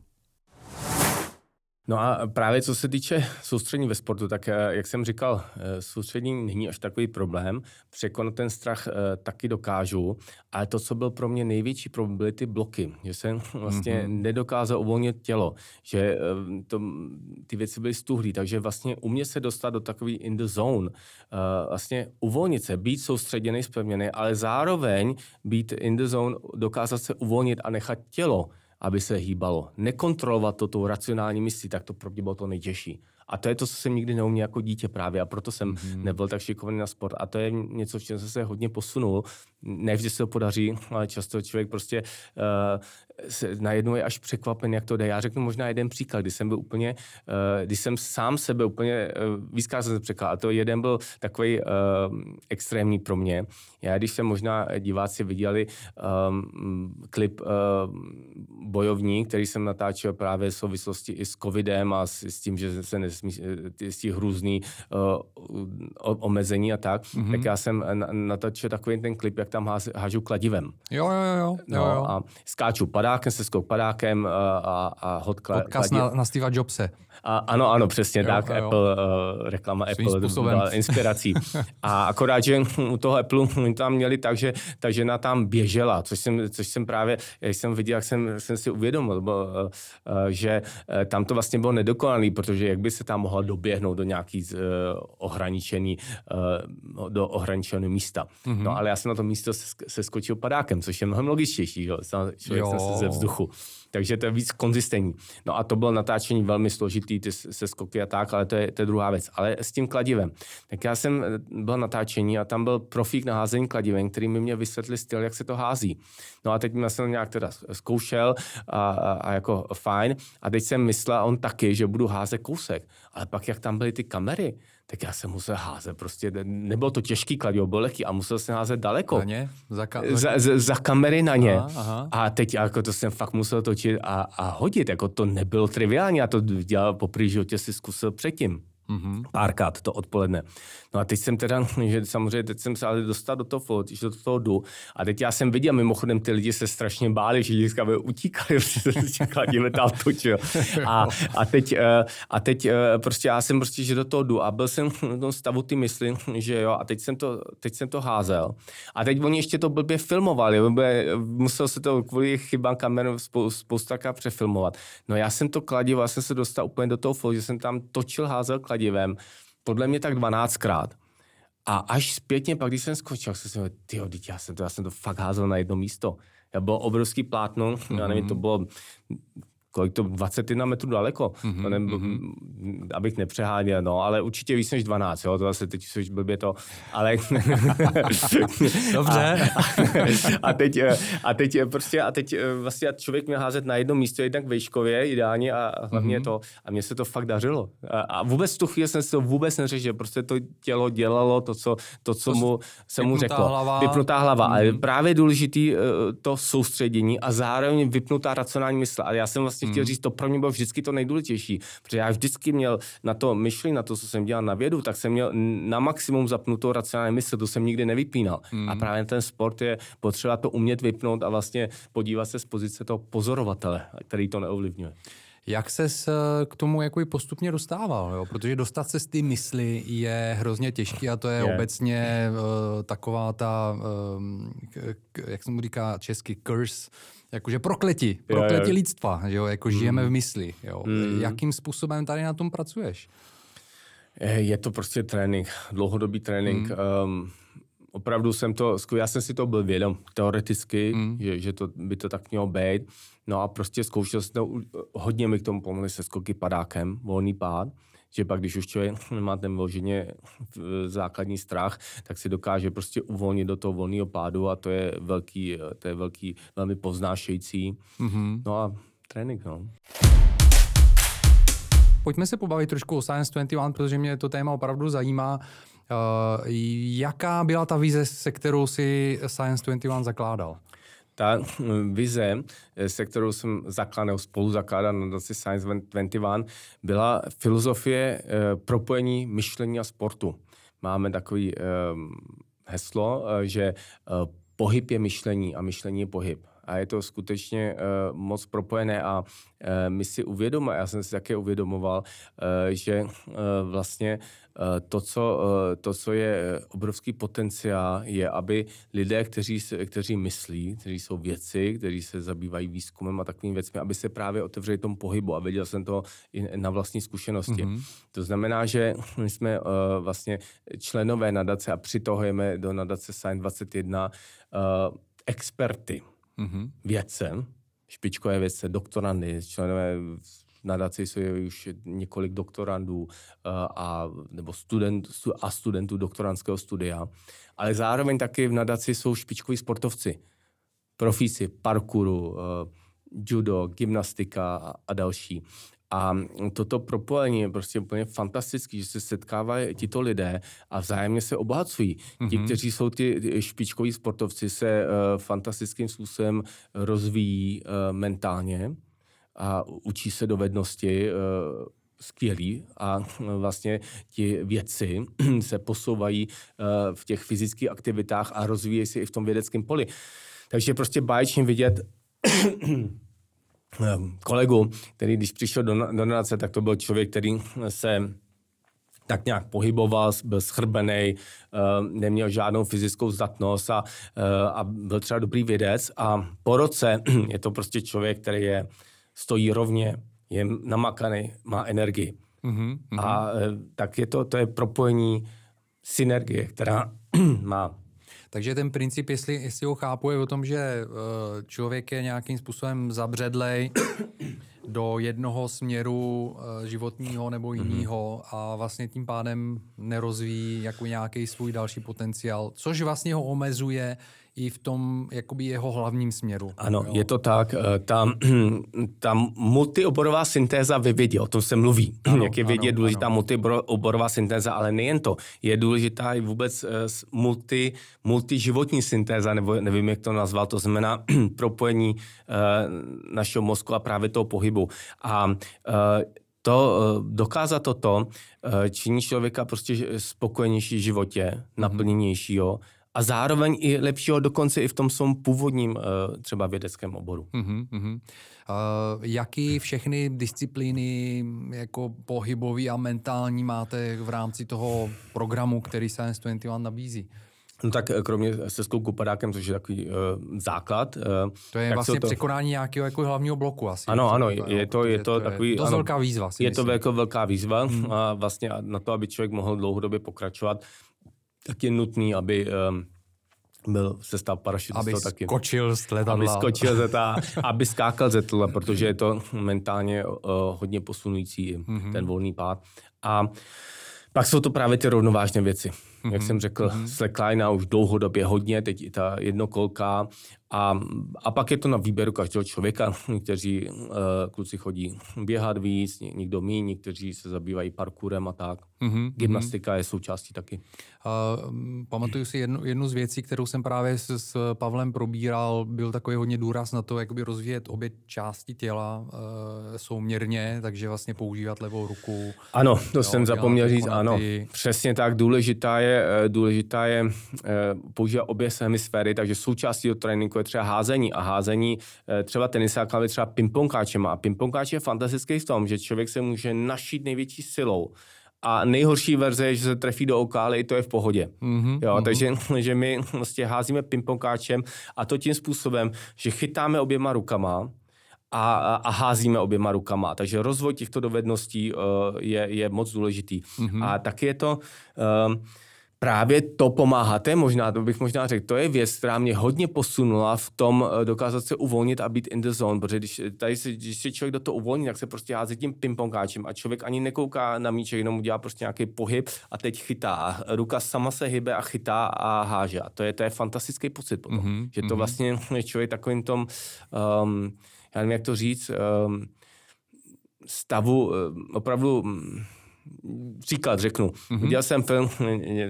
No a právě co se týče soustředění ve sportu, tak jak jsem říkal, soustředění není až takový problém, překonat ten strach taky dokážu, ale to, co byl pro mě největší problém, byly ty bloky, že jsem vlastně nedokázal uvolnit tělo, že ty věci byly stuhlý, takže vlastně umět se dostat do takový in the zone, vlastně uvolnit se, být soustředěný, zpevněný, ale zároveň být in the zone, dokázat se uvolnit a nechat tělo, aby se hýbalo. Nekontrolovat to tou racionální myslí, tak to pro mě bylo to nejtěžší. A to je to, co jsem nikdy neuměl jako dítě právě a proto jsem nebyl tak šikovný na sport. A to je něco, v čem jsem se hodně posunul. Ne vždy se to podaří, ale často člověk prostě najednou je až překvapen, jak to jde. Já řeknu možná jeden příklad, kdy jsem byl úplně, když jsem sám sebe úplně, víckrát jsem se překládal. A to jeden byl takový extrémní pro mě. Já, když jsem možná diváci viděli klip Bojovník, který jsem natáčel právě v souvislosti i s covidem a s tím, že se nesmí, z těch hrůzných omezení a tak, tak já jsem natočil takový ten klip, jak tam hážu kladivem. Jo. A skáču padákem, se skok padákem a hod kladiv. Odkaz na Steva Jobse. Ano, přesně tak. Jo. Apple, reklama Svým Apple způsobem. Inspirací. A akorát, že u toho Apple tam měli tak, že ta žena tam běžela, což jsem právě, jak jsem viděl, jak jsem si uvědomil, že tam to vlastně bylo nedokonalý, protože jak by se tam mohla doběhnout do nějaký ohraničeného místa. No ale já jsem na to místo seskočil padákem, což je mnohem logičtější, že? Člověk se ze vzduchu. Takže to je víc konzistentní. No a to bylo natáčení velmi složitý, ty seskoky a tak, ale to je druhá věc. Ale s tím kladivem. Tak já jsem byl natáčení a tam byl profík na házení kladivem, který mi mě vysvětlil styl, jak se to hází. No a teď jsem nějak teda zkoušel a jako fajn. A teď jsem myslel, on taky, že budu házet kousek. Ale pak, jak tam byly ty kamery, tak já jsem musel házet prostě, nebylo to těžký kladivo, bylo lehký a musel jsem házet daleko. Na ně? Za kamery na ně. Aha. A teď jako to jsem fakt musel točit a hodit, jako to nebylo triviální, já to dělal poprvé životě, si zkusil předtím. Párkrát to odpoledne. No a teď jsem teda, že samozřejmě teď jsem se ale dostal do toho flow, že do toho jdu. A teď já jsem viděl, mimochodem ty lidi se strašně báli, že dneska utíkali, protože se kladivem tam točil. A teď prostě já jsem prostě, že do toho jdu a byl jsem v tom stavu ty mysli, že jo, a teď jsem to házel. A teď oni ještě to blbě filmovali, musel se to kvůli chybám kamer spousta přefilmovat. No já jsem to kladivo, já jsem se dostal úplně do toho flow, že jsem tam točil, házel kladivem, podle mě tak 12krát. A až zpětně pak, když jsem skočil, jsem si říkal, tyjo, já jsem to fakt házel na jedno místo. Já bylo obrovský plátno, já nevím, to bylo kolik to, 21 metrů daleko, abych nepřeháněl, no, ale určitě víc než 12, jo, to zase teď už blbě to, ale... Dobře. A teď vlastně člověk měl házet na jedno místo, jednak vejškově, ideálně a hlavně to, a mně se to fakt dařilo. A vůbec tu chvíli jsem si to vůbec neřešil, že prostě to tělo dělalo to, co mu řeklo. Vypnutá hlava. A je právě důležitý to soustředění a zároveň vypnutá racionální mysl. A já jsem vlastně chtěl říct, to pro mě bylo vždycky to nejdůležitější, protože já vždycky měl na to myšlení, na to, co jsem dělal na vědu, tak jsem měl na maximum zapnutou racionální mysl, to jsem nikdy nevypínal. A právě ten sport je potřeba to umět vypnout a vlastně podívat se z pozice toho pozorovatele, který to neovlivňuje. Jak ses k tomu jako postupně dostával, jo? Protože dostat se z té mysli je hrozně těžký a to je obecně taková ta, jak se mu říká česky, curse, jakože prokletí lidstva, jo? Jako žijeme v mysli. Jo? Jakým způsobem tady na tom pracuješ? Je to prostě trénink, dlouhodobý trénink. Opravdu jsem to, já jsem si to byl vědom teoreticky, že to by to tak mělo být. No a prostě zkoušel jsem to, hodně mi k tomu pomohly se skoky padákem, volný pád, že pak, když už člověk má ten vloženě základní strach, tak si dokáže prostě uvolnit do toho volného pádu a to je velký, velmi povznášející. No a trénink, no. Pojďme se pobavit trošku o Science 21, protože mě to téma opravdu zajímá. Jaká byla ta vize, se kterou si Science 21 zakládal? Ta vize, se kterou jsem spoluzakládal na nadaci Science 21, byla filozofie propojení myšlení a sportu. Máme takový heslo, že pohyb je myšlení a myšlení je pohyb. a je to skutečně moc propojené a my si uvědomujeme, já jsem si také uvědomoval, že vlastně to, co je obrovský potenciál, je, aby lidé, kteří myslí, kteří jsou vědci, kteří se zabývají výzkumem a takovými věcmi, aby se právě otevřeli tomu pohybu, a viděl jsem to i na vlastní zkušenosti. Mm-hmm. To znamená, že my jsme vlastně členové nadace a přitohujeme do nadace Science 21 experty, mm-hmm. vědce, špičkové vědce, doktorandy, členové nadaci jsou už několik doktorandů nebo studentů doktorandského studia, ale zároveň taky v nadaci jsou špičkoví sportovci, profíci parkouru, judo, gymnastika a další. A toto propojení je prostě úplně fantastické, že se setkávají tito lidé a vzájemně se obohacují. Mm-hmm. Ti, kteří jsou ty špičkoví sportovci, se fantastickým způsobem rozvíjí mentálně a učí se dovednosti skvělý a vlastně ti vědci se posouvají v těch fyzických aktivitách a rozvíjejí se i v tom vědeckém poli. Takže prostě báječně vidět kolegu, který když přišel do nadace, tak to byl člověk, který se tak nějak pohyboval, byl schrbený, neměl žádnou fyzickou zdatnost a byl třeba dobrý vědec a po roce je to prostě člověk, který stojí rovně, je namakaný, má energii. Mm-hmm, mm-hmm. A tak to je propojení synergie, která má. Takže ten princip, jestli ho chápu, je o tom, že člověk je nějakým způsobem zabředlej do jednoho směru životního nebo jiného a vlastně tím pádem nerozvíjí jako nějaký svůj další potenciál, což vlastně ho omezuje i v tom jakoby jeho hlavním směru. Ano, jo? Je to tak. Ta multioborová syntéza ve vědě, o tom se mluví. Ano, jak je vědě důležitá multioborová syntéza, ale nejen to. Je důležitá i vůbec multiživotní syntéza, nebo nevím, jak to nazval, to znamená propojení našeho mozku a právě toho pohybu. A dokázat toto činí člověka prostě spokojenější v životě, naplněnějšího, a zároveň i lepšího dokonce i v tom svém původním třeba vědeckém oboru. Jaký všechny disciplíny jako pohybový a mentální máte v rámci toho programu, který Science 21 nabízí? No tak kromě se sklouku padákem, což je takový základ. To je vlastně překonání nějakého jako hlavního bloku asi. Ano, je to takový... To je velká výzva. Je to velká výzva a vlastně na to, aby člověk mohl dlouhodobě pokračovat, tak je nutný, aby byl se stal parašutista taky. Aby skočil z letadla, aby skákal z letadla, protože je to mentálně hodně posunující, ten volný pád. A pak jsou to právě ty rovnovážné věci. Jak jsem řekl, slackline už dlouhodobě hodně, teď i ta jednokolka. A pak je to na výběru každého člověka. Někteří kluci chodí běhat víc, někdo míň, někteří se zabývají parkourem a tak. Gymnastika je součástí taky. Pamatuju si jednu z věcí, kterou jsem právě s Pavlem probíral, byl takový hodně důraz na to, jakoby rozvíjet obě části těla souměrně, takže vlastně používat levou ruku. Ano, to jsem zapomněl říct, ano. Přesně tak, důležitá je používat obě hemisféry, takže součástí do tréninku je třeba házení a házení třeba tenisáka, ale třeba pingponkáčema. A pingponkáč je fantastický v tom, že člověk se může našít největší silou. A nejhorší verze je, že se trefí do oka, ale i to je v pohodě. Jo, takže že my vlastně házíme pingponkáčem a to tím způsobem, že chytáme oběma rukama a házíme oběma rukama. Takže rozvoj těchto dovedností je moc důležitý. A taky je to... Právě to pomáháte, to bych řekl, to je věc, která mě hodně posunula v tom dokázat se uvolnit a být in the zone, protože když se člověk do toho uvolní, tak se prostě hází tím pingpongáčem a člověk ani nekouká na míček, jenom udělá prostě nějaký pohyb a teď chytá. Ruka sama se hybe a chytá a háže. A to je fantastický pocit potom, že to vlastně je člověk takovým tom, já nevím, jak to říct, stavu opravdu... Příklad řeknu. Dělal jsem film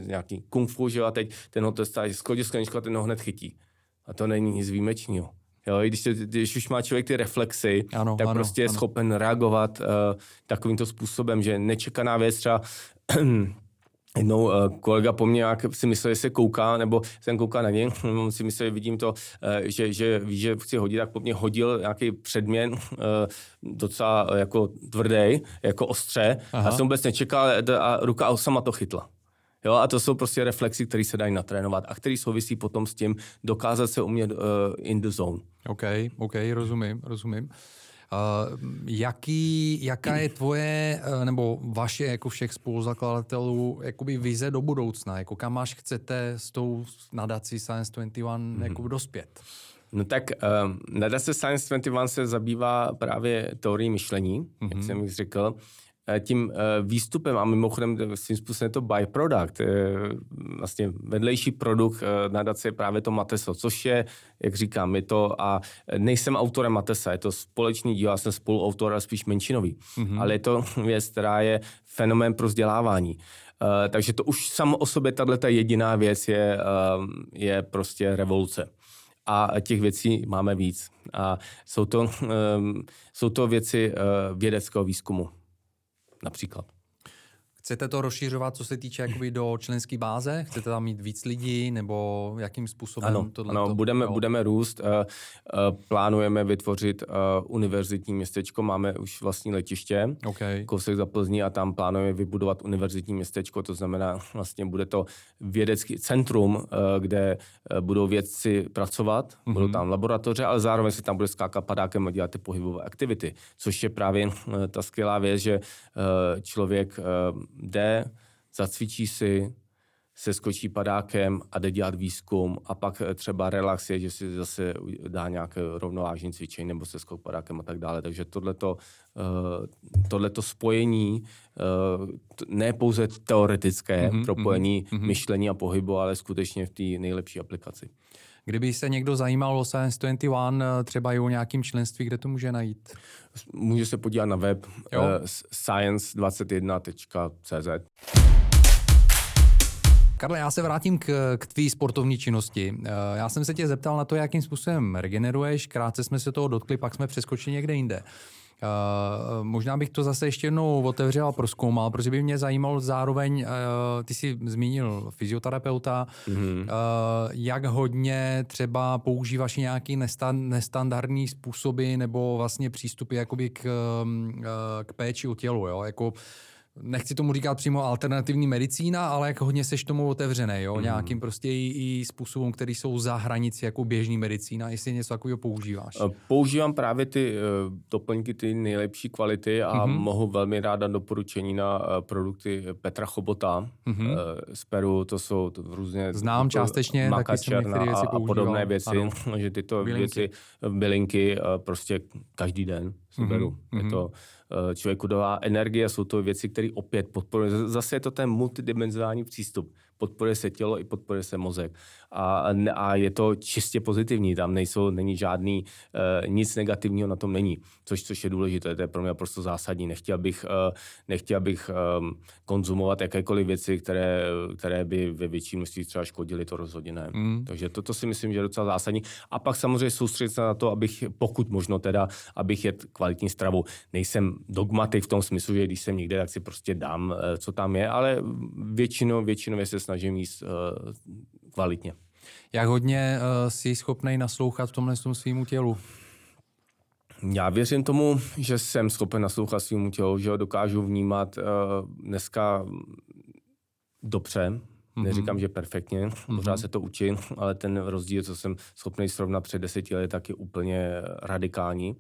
nějaký kung fu, že? A teď ten ho sklodí skleničku a ten ho hned chytí. A to není nic výjimečného. Jo, když už má člověk ty reflexy, prostě je schopen reagovat takovýmto způsobem, že nečekaná věc třeba Jednou kolega po mně jak si myslel, že se kouká, nebo jsem koukal na něj, on si myslel, že vidím to, že ví, že chci hodit, tak po mně hodil nějaký předměn docela jako tvrdý, jako ostře. Aha. A jsem vůbec nečekal a ruka sama to chytla. Jo, a to jsou prostě reflexy, které se dají natrénovat a které souvisí potom s tím dokázat se umět in the zone. OK, rozumím. Jaká je tvoje, nebo vaše jako všech spoluzakladatelů jakoby vize do budoucna? Jako kam až chcete s tou nadací Science 21 jako dospět? No tak nadace Science 21 se zabývá právě teorií myšlení, jak jsem jich řekl. Tím výstupem, a mimochodem svým způsobem je to byproduct, vlastně vedlejší produkt nadace je právě to Mateso, což je, jak říkám, je to, a nejsem autorem Matesa, je to společný díl, já jsem spoluautor, ale spíš menšinový, ale je to věc, která je fenomén pro vzdělávání. Takže to už samo o sobě, tato jediná věc je prostě revoluce. A těch věcí máme víc. A jsou to věci vědeckého výzkumu. Například. Chcete to rozšířovat, co se týče jakoby do členské báze? Chcete tam mít víc lidí, nebo jakým způsobem? Ano, budeme růst. Plánujeme vytvořit univerzitní městečko. Máme už vlastní letiště, kousek za Plzní, a tam plánujeme vybudovat univerzitní městečko. To znamená, vlastně bude to vědecký centrum, kde budou vědci pracovat, budou tam laboratoře, ale zároveň se tam bude skákat padákem a dělat ty pohybové aktivity, což je právě ta skvělá věc, že člověk jde, zacvičí si, se skočí padákem a jde dělat výzkum a pak třeba relaxuje, že si zase dá nějaké rovnovážné cvičení nebo se skok padákem a tak dále. Takže tohleto spojení, ne pouze teoretické propojení myšlení a pohybu, ale skutečně v té nejlepší aplikaci. Kdyby se někdo zajímal o Science 21, třeba i o nějakém členství, kde to může najít? Může se podívat na web science21.cz. Karle, já se vrátím k tvý sportovní činnosti. Já jsem se tě zeptal na to, jakým způsobem regeneruješ. Krátce jsme se toho dotkli, pak jsme přeskočili někde jinde. Možná bych to zase ještě jednou otevřel a prozkoumal, protože by mě zajímalo zároveň, ty jsi zmínil fyzioterapeuta, jak hodně třeba používáš nějaký nestandardní způsoby nebo vlastně přístupy jakoby k péči o tělo, jo? Jako, nechci tomu říkat přímo alternativní medicína, ale jak hodně seš tomu otevřený, jo? Nějakým prostě i způsobům, který jsou za hranici jako běžný medicína, jestli něco takového používáš. Používám právě ty doplňky, ty nejlepší kvality a mohu velmi rád dát doporučení na produkty Petra Chobota z Peru, to jsou různě... Znám částečně, taky jsem některé věci používal. A podobné věci, ano. Že tyto bylinky prostě každý den si beru. Je to člověku dává energie, jsou to věci, které opět podporuje. Zase je to ten multidimenzionální přístup. Podporuje se tělo i podporuje se mozek. A je to čistě pozitivní. Tam není žádný, nic negativního na tom není. Což je důležité, to je pro mě prostě zásadní. Nechtěl bych konzumovat jakékoliv věci, které by ve větším množství třeba škodily, to rozhodně ne. Takže to si myslím, že je docela zásadní. A pak samozřejmě soustředit se na to, abych pokud možno teda, abych jedl kvalitní stravu. Nejsem dogmatik v tom smyslu, že když jsem někde, tak si prostě dám, co tam je, ale většinou se snažím jíst kvalitně. Jak hodně jsi schopnej naslouchat v tomhle svýmu tělu? Já věřím tomu, že jsem schopen naslouchat svýmu tělu, že ho dokážu vnímat dneska dobře. Neříkám, že perfektně, pořád se to učím, ale ten rozdíl, co jsem schopnej srovnat před 10 lety, tak je úplně radikální.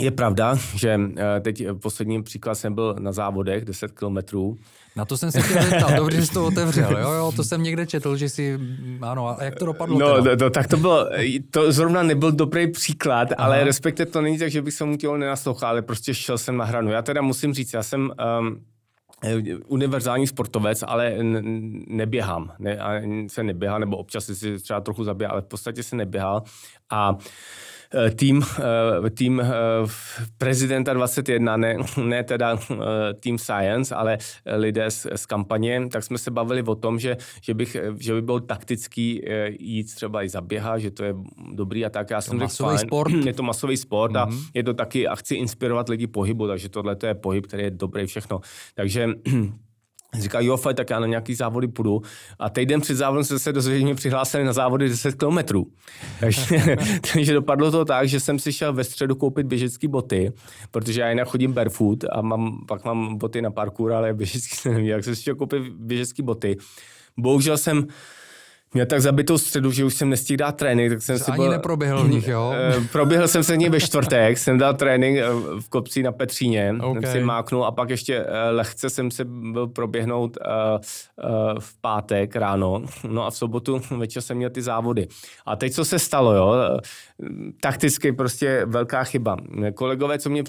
Je pravda, že teď posledním příklad jsem byl na závodech 10 kilometrů. Na to jsem se chtěl zeptat, dobře, že jsi to otevřel. Jo, to jsem někde četl, že si... Ano, a jak to dopadlo? Tak to bylo... To zrovna nebyl dobrý příklad, ale respektive to není tak, že bych se mu tělo nenaslouchal, ale prostě šel jsem na hranu. Já teda musím říct, já jsem... univerzální sportovec, ale neběhám. Neběhal, nebo občas si třeba trochu zaběhal, ale v podstatě se neběhal. A tým prezidenta 21, ne teda tým Science, ale lidé z kampaně, tak jsme se bavili o tom, že by bylo taktický jít třeba i zaběhat, že to je dobrý a tak. Já jsem masový sport. Je to masový sport a je to taky, a chci inspirovat lidi pohybu, takže tohle je pohyb, který je dobrý všechno. Takže Říkal, jo, fajn, tak já na nějaký závody půjdu. A týden před závodem jsem se dozvěděl, že mě přihlásili na závody 10 kilometrů. Takže dopadlo to tak, že jsem si šel ve středu koupit běžecké boty, protože já jinak chodím barefoot a pak mám boty na parkour, ale běžecký jsem neměl. Tak jsem si šel koupit běžecké boty. Bohužel jsem měl tak zabitou středu, že už jsem nestihl dát trénink. Tak jsem ani neproběhl v nich, jo? Proběhl jsem se v nich ve čtvrtek, jsem dal trénink v kopci na Petříně, okay. Si máknul a pak ještě lehce jsem se byl proběhnout v pátek ráno, no a v sobotu večer jsem měl ty závody. A teď co se stalo, jo? Takticky prostě velká chyba. Kolegové, co mě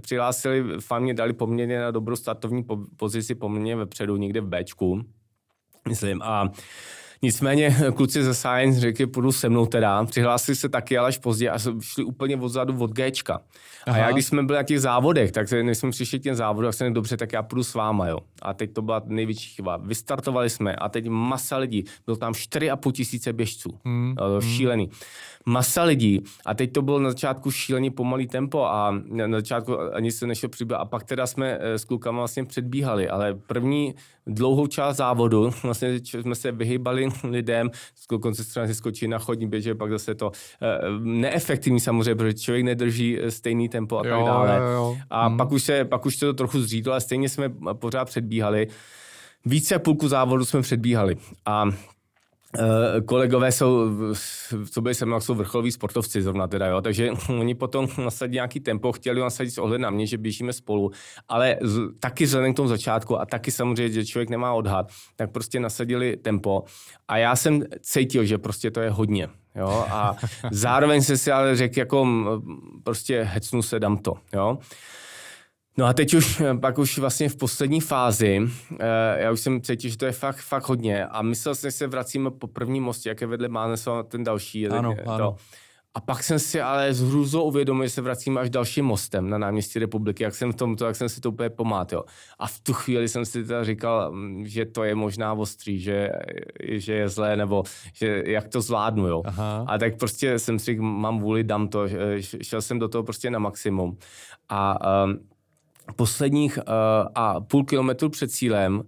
přihlásili, fakt mě dali poměrně na dobrou startovní pozici, poměrně vepředu, někde v Bčku, myslím, a nicméně kluci ze Science řekli, půjdu se mnou teda, přihlásili se taky, ale až později a šli úplně odzadu od Gčka. Aha. A já, když jsme byli na těch závodech, tak než jsme přišli k těm závodům, tak jsem řekl, dobře, tak já půjdu s váma, jo. A teď to byla největší chyba. Vystartovali jsme a teď masa lidí, bylo tam 4,5 tisíce běžců, šílený. Masa lidí a teď to bylo na začátku šíleně pomalý tempo a na začátku ani se nešlo přibývat a pak teda jsme s klukama vlastně předbíhali, ale první dlouhou část závodu vlastně jsme se vyhýbali lidem, konce strany skočí na chodní běže, pak zase to neefektivní samozřejmě, protože člověk nedrží stejný tempo a tak dále. Jo. A pak už se to trochu zřídlo, ale stejně jsme pořád předbíhali. Více půlku závodu jsme předbíhali a kolegové jsou, co byli se mnou, jsou vrcholoví sportovci zrovna teda, jo, takže oni potom nasadili nějaký tempo, chtěli nasadit s ohledem na mě, že běžíme spolu, ale taky vzhledem k tomu začátku a taky samozřejmě, že člověk nemá odhad, tak prostě nasadili tempo a já jsem cítil, že prostě to je hodně. Jo, a zároveň jsem si ale řekl, jako prostě hecnu se, dám to, jo. No a teď už, pak už vlastně v poslední fázi, já už jsem cítil, že to je fakt hodně a myslel jsem, že se vracíme po prvním mostě, jak je vedle Mánesova ten další. Ano. To. A pak jsem si ale s hrůzou uvědomil, že se vracíme až dalším mostem na náměstí Republiky, jak jsem si to úplně pamatoval. A v tu chvíli jsem si teda říkal, že to je možná ostrý, že je zlé, nebo že jak to zvládnu, jo. Aha. A tak prostě jsem si říkal, mám vůli, dám to, šel jsem do toho prostě na maximum. A posledních a půl kilometru před cílem,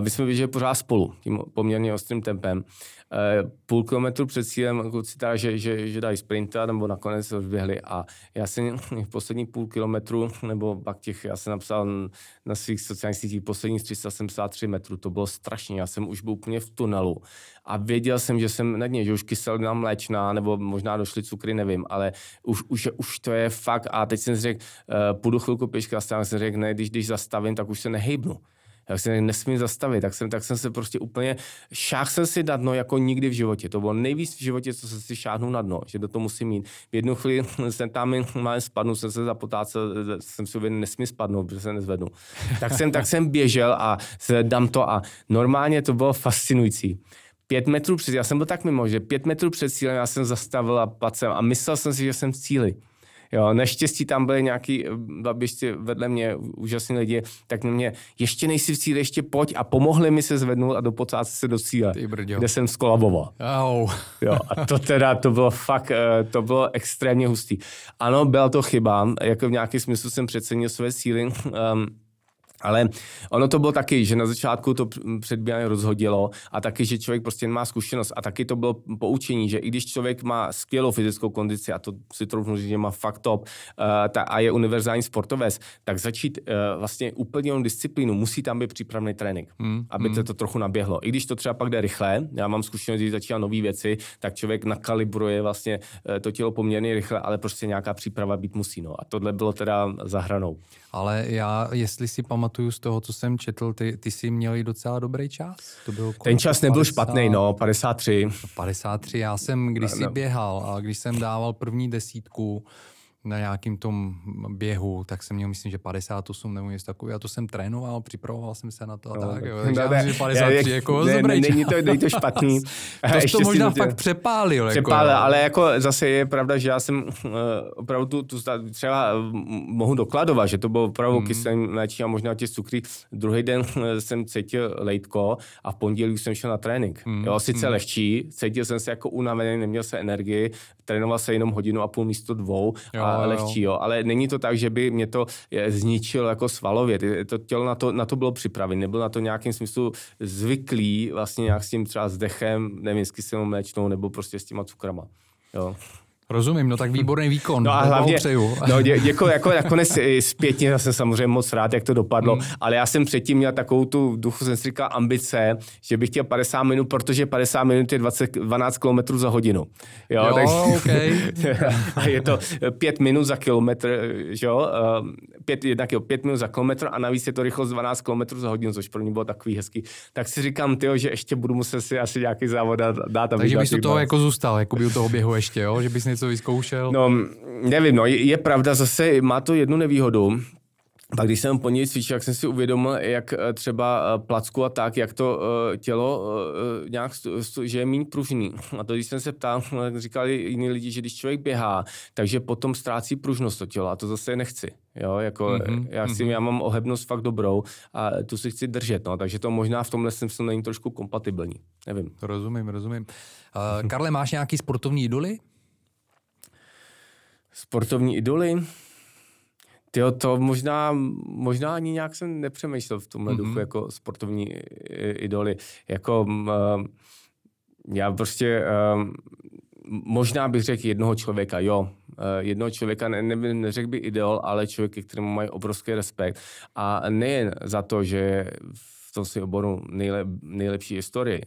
my jsme běželi pořád spolu, tím poměrně ostrým tempem, půl kilometru před cílem kluci teda, že dají sprinta, nebo nakonec odběhli a já jsem v posledních půl kilometru, nebo pak těch, já jsem napsal na svých sociálních sítích posledních 373 metrů, to bylo strašně, já jsem už byl úplně v tunelu a věděl jsem, že jsem na dně, že už kyselina mléčná, nebo možná došly cukry, nevím, ale už to je fakt a teď jsem řekl, půjdu chvilku pěška, a jsem řekl, ne, když zastavím, tak už se nehejbnu. Tak se nesmím zastavit, tak jsem se prostě úplně, šáhl jsem si na dno jako nikdy v životě. To bylo nejvíc v životě, co jsem si šáhnul na dno, že do toho musím jít. V jednu chvíli jsem tam malé spadnul, jsem se zapotácel, jsem si uvěděl, nesmím spadnout, protože se nezvednu. Tak jsem běžel a dám to a normálně to bylo fascinující. 5 metrů před, já jsem byl tak mimo, že 5 metrů před cílem já jsem zastavil a padl jsem a myslel jsem si, že jsem v cíli. Jo, naštěstí tam byly nějaký běžci vedle mě, úžasní lidi, tak mě ještě nejsi v cíli, ještě pojď a pomohli mi se zvednout a dopocácet se do cíle, kde jsem skolaboval. Jo, a to bylo fakt, to bylo extrémně hustý. Ano, byla to chyba, jako v nějakém smyslu jsem přecenil své síly, ale ono to bylo taky, že na začátku to předbíhání rozhodilo a taky, že člověk prostě nemá zkušenost a taky to bylo poučení, že i když člověk má skvělou fyzickou kondici a to si troufnu říct, že má fakt top a je univerzální sportovec, tak začít vlastně úplně jinou disciplínu, musí tam být přípravný trénink, aby to trochu naběhlo. I když to třeba pak jde rychle, já mám zkušenost, když začíná nové věci, tak člověk nakalibruje vlastně to tělo poměrně rychle, ale prostě nějaká příprava být musí, no. A tohle bylo teda za hranou. Ale já, jestli si pamatuju z toho, co jsem četl, ty jsi měl docela dobrý čas. To byl ten čas nebyl špatný, no, 53. 53, já jsem kdysi běhal a když jsem dával první desítku na nějakým tom běhu, tak jsem měl, myslím, že 58 nebo něco takový. A to jsem trénoval, připravoval jsem se na to a tak. Jo. Takže já myslím, že 53 jako dobrý čas. Není to špatný. To možná fakt přepálil. Přepálil, jako, ale jako zase je pravda, že já jsem opravdu tu třeba mohu dokladovat, že to bylo opravdu kyselý mléčí a možná těch cukrů. Druhý den jsem cítil lejtko a v pondělí jsem šel na trénink. Jo, sice lehčí, cítil jsem se jako unavený, neměl jsem energii, trénoval se jenom hodinu a půl místo dvou. lehčí, jo. Ale není to tak, že by mě to zničilo jako svalově. To tělo na to bylo připravené, nebylo na to nějakým smyslu zvyklý vlastně nějak s tím třeba s dechem, nevím, s kyselou mléčnou nebo prostě s těma cukrama, jo. Rozumím, no tak výborný výkon. No a hlavně, no děkuji, jako nakonec zpětně, já jsem samozřejmě moc rád, jak to dopadlo, ale já jsem předtím měl takovou tu duchu, jsem si říkal, ambice, že bych chtěl 50 minut, protože 50 minut je 12 km za hodinu. Jo, takže, okay. A je to 5 minut za kilometr, že jo, 5 minut za kilometr a navíc je to rychlost 12 km za hodinu, což pro mě bylo takový hezký. Tak si říkám, tyjo, že ještě budu muset si asi nějaký závod dát. Takže bys do toho jako zůstal, jako by u toho běhu ještě, jo, že bys co vyzkoušel? No, nevím, no, je pravda, zase má to jednu nevýhodu. Pak když jsem po něj cvičil, jak jsem si uvědomil, jak třeba placku a tak, jak to tělo nějak, že je méně pružný. A to, když jsem se ptal, říkali jiní lidi, že když člověk běhá, takže potom ztrácí pružnost to tělo a to zase nechci. Jo, jako já mám ohebnost fakt dobrou a tu si chci držet, no, takže to možná v tomhle smyslu není trošku kompatibilní. Nevím. Rozumím. Karle, máš nějaký sportovní idoly? Sportovní idoly? Tyjo, to možná ani nějak jsem nepřemýšlel v tomhle duchu jako sportovní idoly. Jako já prostě možná bych řekl jednoho člověka, jo. Jednoho člověka, neřekl by idol, ale člověk, kterému mají obrovský respekt. A nejen za to, že v tom svém oboru nejlepší historii,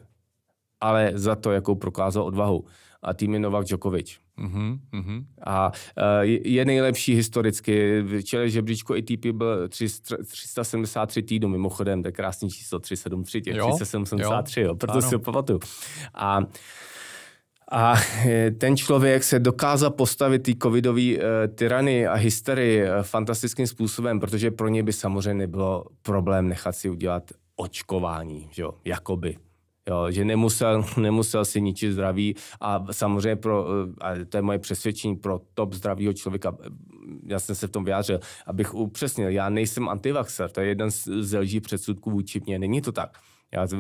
ale za to, jakou prokázal odvahu. A tým je Novak Djokovic. A je nejlepší historicky. V čele žebříčku ATP byl 373 týdnů, mimochodem, to je krásný číslo 373, těch 373, jo, proto si ho pamatuju. A ten člověk se dokázal postavit té covidové tyranii a hysterii fantastickým způsobem, protože pro něj by samozřejmě nebylo problém nechat si udělat očkování, že jo, jakoby. Jo, že nemusel si ničit zdraví a samozřejmě a to je moje přesvědčení pro top zdravýho člověka, já jsem se v tom vyjádřil, abych upřesnil, já nejsem antivaxer, to je jeden z lží předsudků vůči mě, není to tak.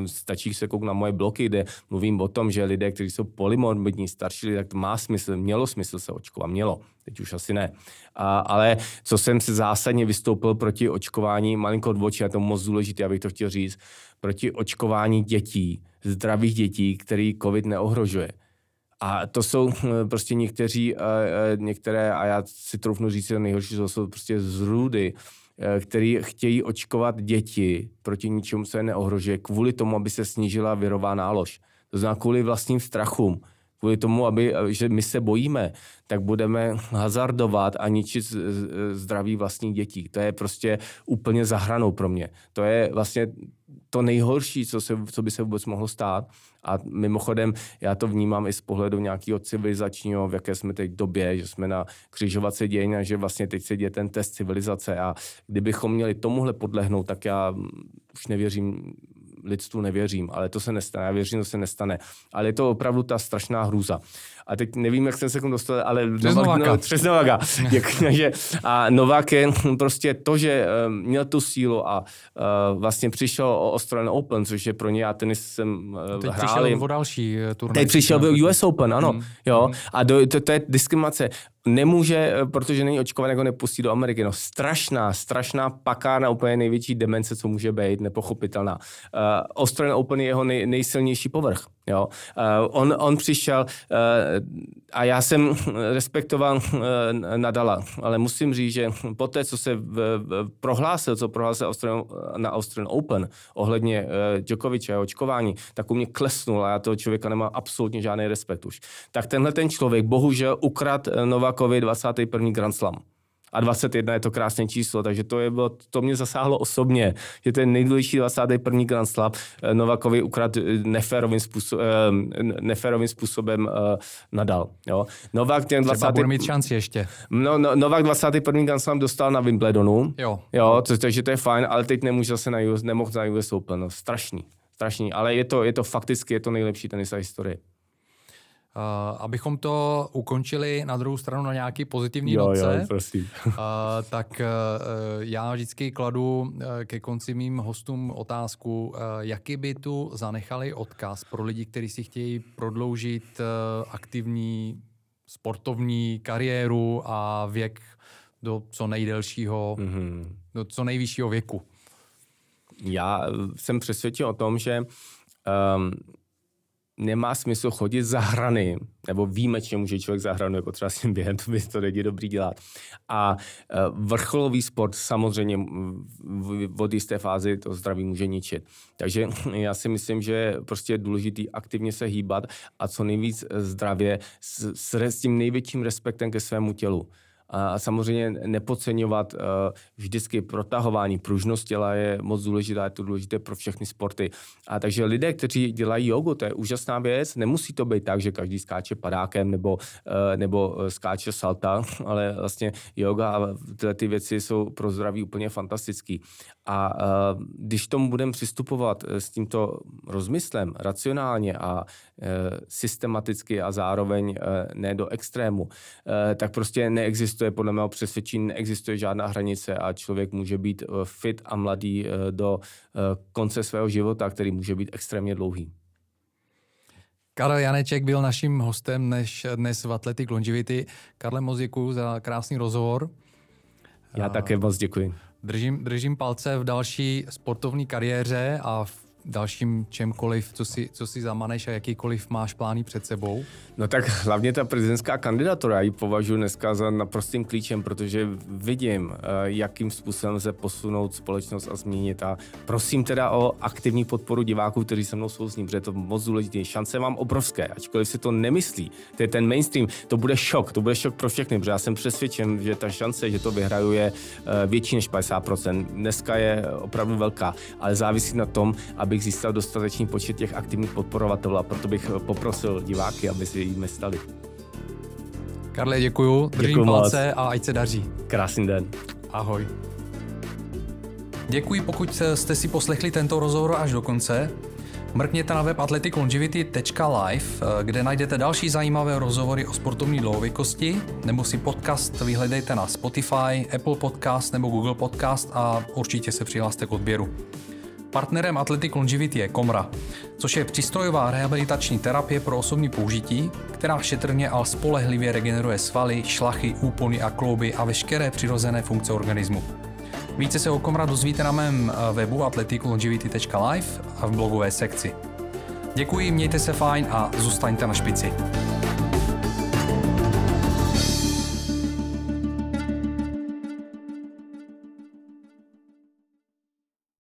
Stačí se kouk na moje bloky, kde mluvím o tom, že lidé, kteří jsou polymorbidní, starší lidé, tak to má smysl, mělo smysl se očkovat, mělo, teď už asi ne. Ale co jsem se zásadně vystoupil proti očkování, malinko odbočí, a to moc důležité, abych to chtěl říct, proti očkování dětí, zdravých dětí, který covid neohrožuje. A to jsou prostě některé, a já si troufnu říct, že nejhorší jsou prostě zrůdy, který chtějí očkovat děti proti ničemu, co je neohrožuje, kvůli tomu, aby se snížila virová nálož. To znamená kvůli vlastním strachům, kvůli tomu, že my se bojíme, tak budeme hazardovat a ničit zdraví vlastních dětí. To je prostě úplně za hranou pro mě. To je vlastně to nejhorší, co by se vůbec mohlo stát. A mimochodem, já to vnímám i z pohledu nějakého civilizačního, v jaké jsme teď době, že jsme na křižovatce dějin a že vlastně teď se děje ten test civilizace. A kdybychom měli tomuhle podlehnout, tak já už nevěřím, lidstvu nevěřím, ale to se nestane. Já věřím, to se nestane. Ale je to opravdu ta strašná hrůza. A teď nevím, jak jsem se k tomu dostal, ale přes Novaka. A Novak je prostě to, že měl tu sílu a vlastně přišel o Australian Open, což je pro ně, já tenis jsem teď hrál. Přišel o další turnaj. Teď přišel byl US Open, ano. Jo. A to je diskriminace. Nemůže, protože není očkovaný, ho nepustí do Ameriky. No strašná pakána, úplně největší demence, co může být, nepochopitelná. Australian Open je jeho nejsilnější povrch. Jo. On přišel a já jsem respektoval Nadala, ale musím říct, že po té, co se prohlásil na Australian Open ohledně Djokoviče a očkování, tak u mě klesnul a já toho člověka nemám absolutně žádný respekt už. Tak tenhle ten člověk bohužel ukradl Novakovi 21. Grand Slam. A 21 je to krásné číslo, takže to mě zasáhlo osobně, že ten nejdůležitější 21. Grand Slam Novakovi ukradl neférovým způsobem Nadal. Jo. Novak ten 20. Třeba bude mít šanci ještě. No, Novak 21. Grand Slam dostal na Wimbledonu, jo, takže to je fajn, ale teď nemůže zase nemohl na US Open. No, strašný, ale je to fakticky, je to nejlepší tenis historie. Abychom to ukončili na druhou stranu na nějaký pozitivní noce, tak já vždycky kladu ke konci mým hostům otázku, jaký by tu zanechali odkaz pro lidi, kteří si chtějí prodloužit aktivní sportovní kariéru a věk do co nejdelšího, do co nejvyššího věku. Já jsem přesvědčen o tom, že nemá smysl chodit za hrany, nebo výjimečně může člověk za hranu, je potřeba s tím běhat, to by to lidi dobrý dělat. A vrcholový sport samozřejmě od jisté fázi to zdraví může ničit. Takže já si myslím, že prostě je důležitý aktivně se hýbat a co nejvíc zdravě s tím největším respektem ke svému tělu. A samozřejmě nepodceňovat vždycky protahování, pružnost těla je moc důležitá, je to důležité pro všechny sporty. A takže lidé, kteří dělají jogu, to je úžasná věc, nemusí to být tak, že každý skáče padákem nebo skáče salta, ale vlastně joga a tyhle ty věci jsou pro zdraví úplně fantastický. A když tomu budeme přistupovat s tímto rozmyslem, racionálně a systematicky a zároveň ne do extrému, tak prostě neexistuje, podle mého přesvědčení, neexistuje žádná hranice a člověk může být fit a mladý do konce svého života, který může být extrémně dlouhý. Karel Janeček byl naším hostem dnes v Athletic Longevity. Karle, moc děkuju za krásný rozhovor. Já také moc děkuji. Držím palce v další sportovní kariéře a v dalším čemkoliv, co si zamaneš a jakýkoliv máš plány před sebou? No tak hlavně ta prezidentská kandidatura, já ji považuji dneska za naprostým klíčem, protože vidím, jakým způsobem se posunout společnost a změnit. A prosím teda o aktivní podporu diváků, kteří se mnou jsou s ním, protože je to moc důležité. Šance mám obrovské, ačkoliv si to nemyslí. To je ten mainstream, to bude šok pro všechny, protože já jsem přesvědčen, že ta šance, že to vyhraju, je větší než 50%. Dneska je opravdu velká, ale závisí na tom, abych získal dostatečný počet těch aktivních podporovatelů a proto bych poprosil diváky, aby si jim stali. Karle, děkuju. Držím palce a ať se daří. Krásný den. Ahoj. Děkuji, pokud jste si poslechli tento rozhovor až do konce. Mrkněte na web athleticlongevity.live, kde najdete další zajímavé rozhovory o sportovní dlouhověkosti, nebo si podcast vyhledejte na Spotify, Apple Podcast nebo Google Podcast a určitě se přihlaste k odběru. Partnerem Athletic Longevity je Komra, což je přístrojová rehabilitační terapie pro osobní použití, která šetrně a spolehlivě regeneruje svaly, šlachy, úpony a klouby a veškeré přirozené funkce organismu. Více se o Komra dozvíte na mém webu athleticlongevity.live a v blogové sekci. Děkuji, mějte se fajn a zůstaňte na špici.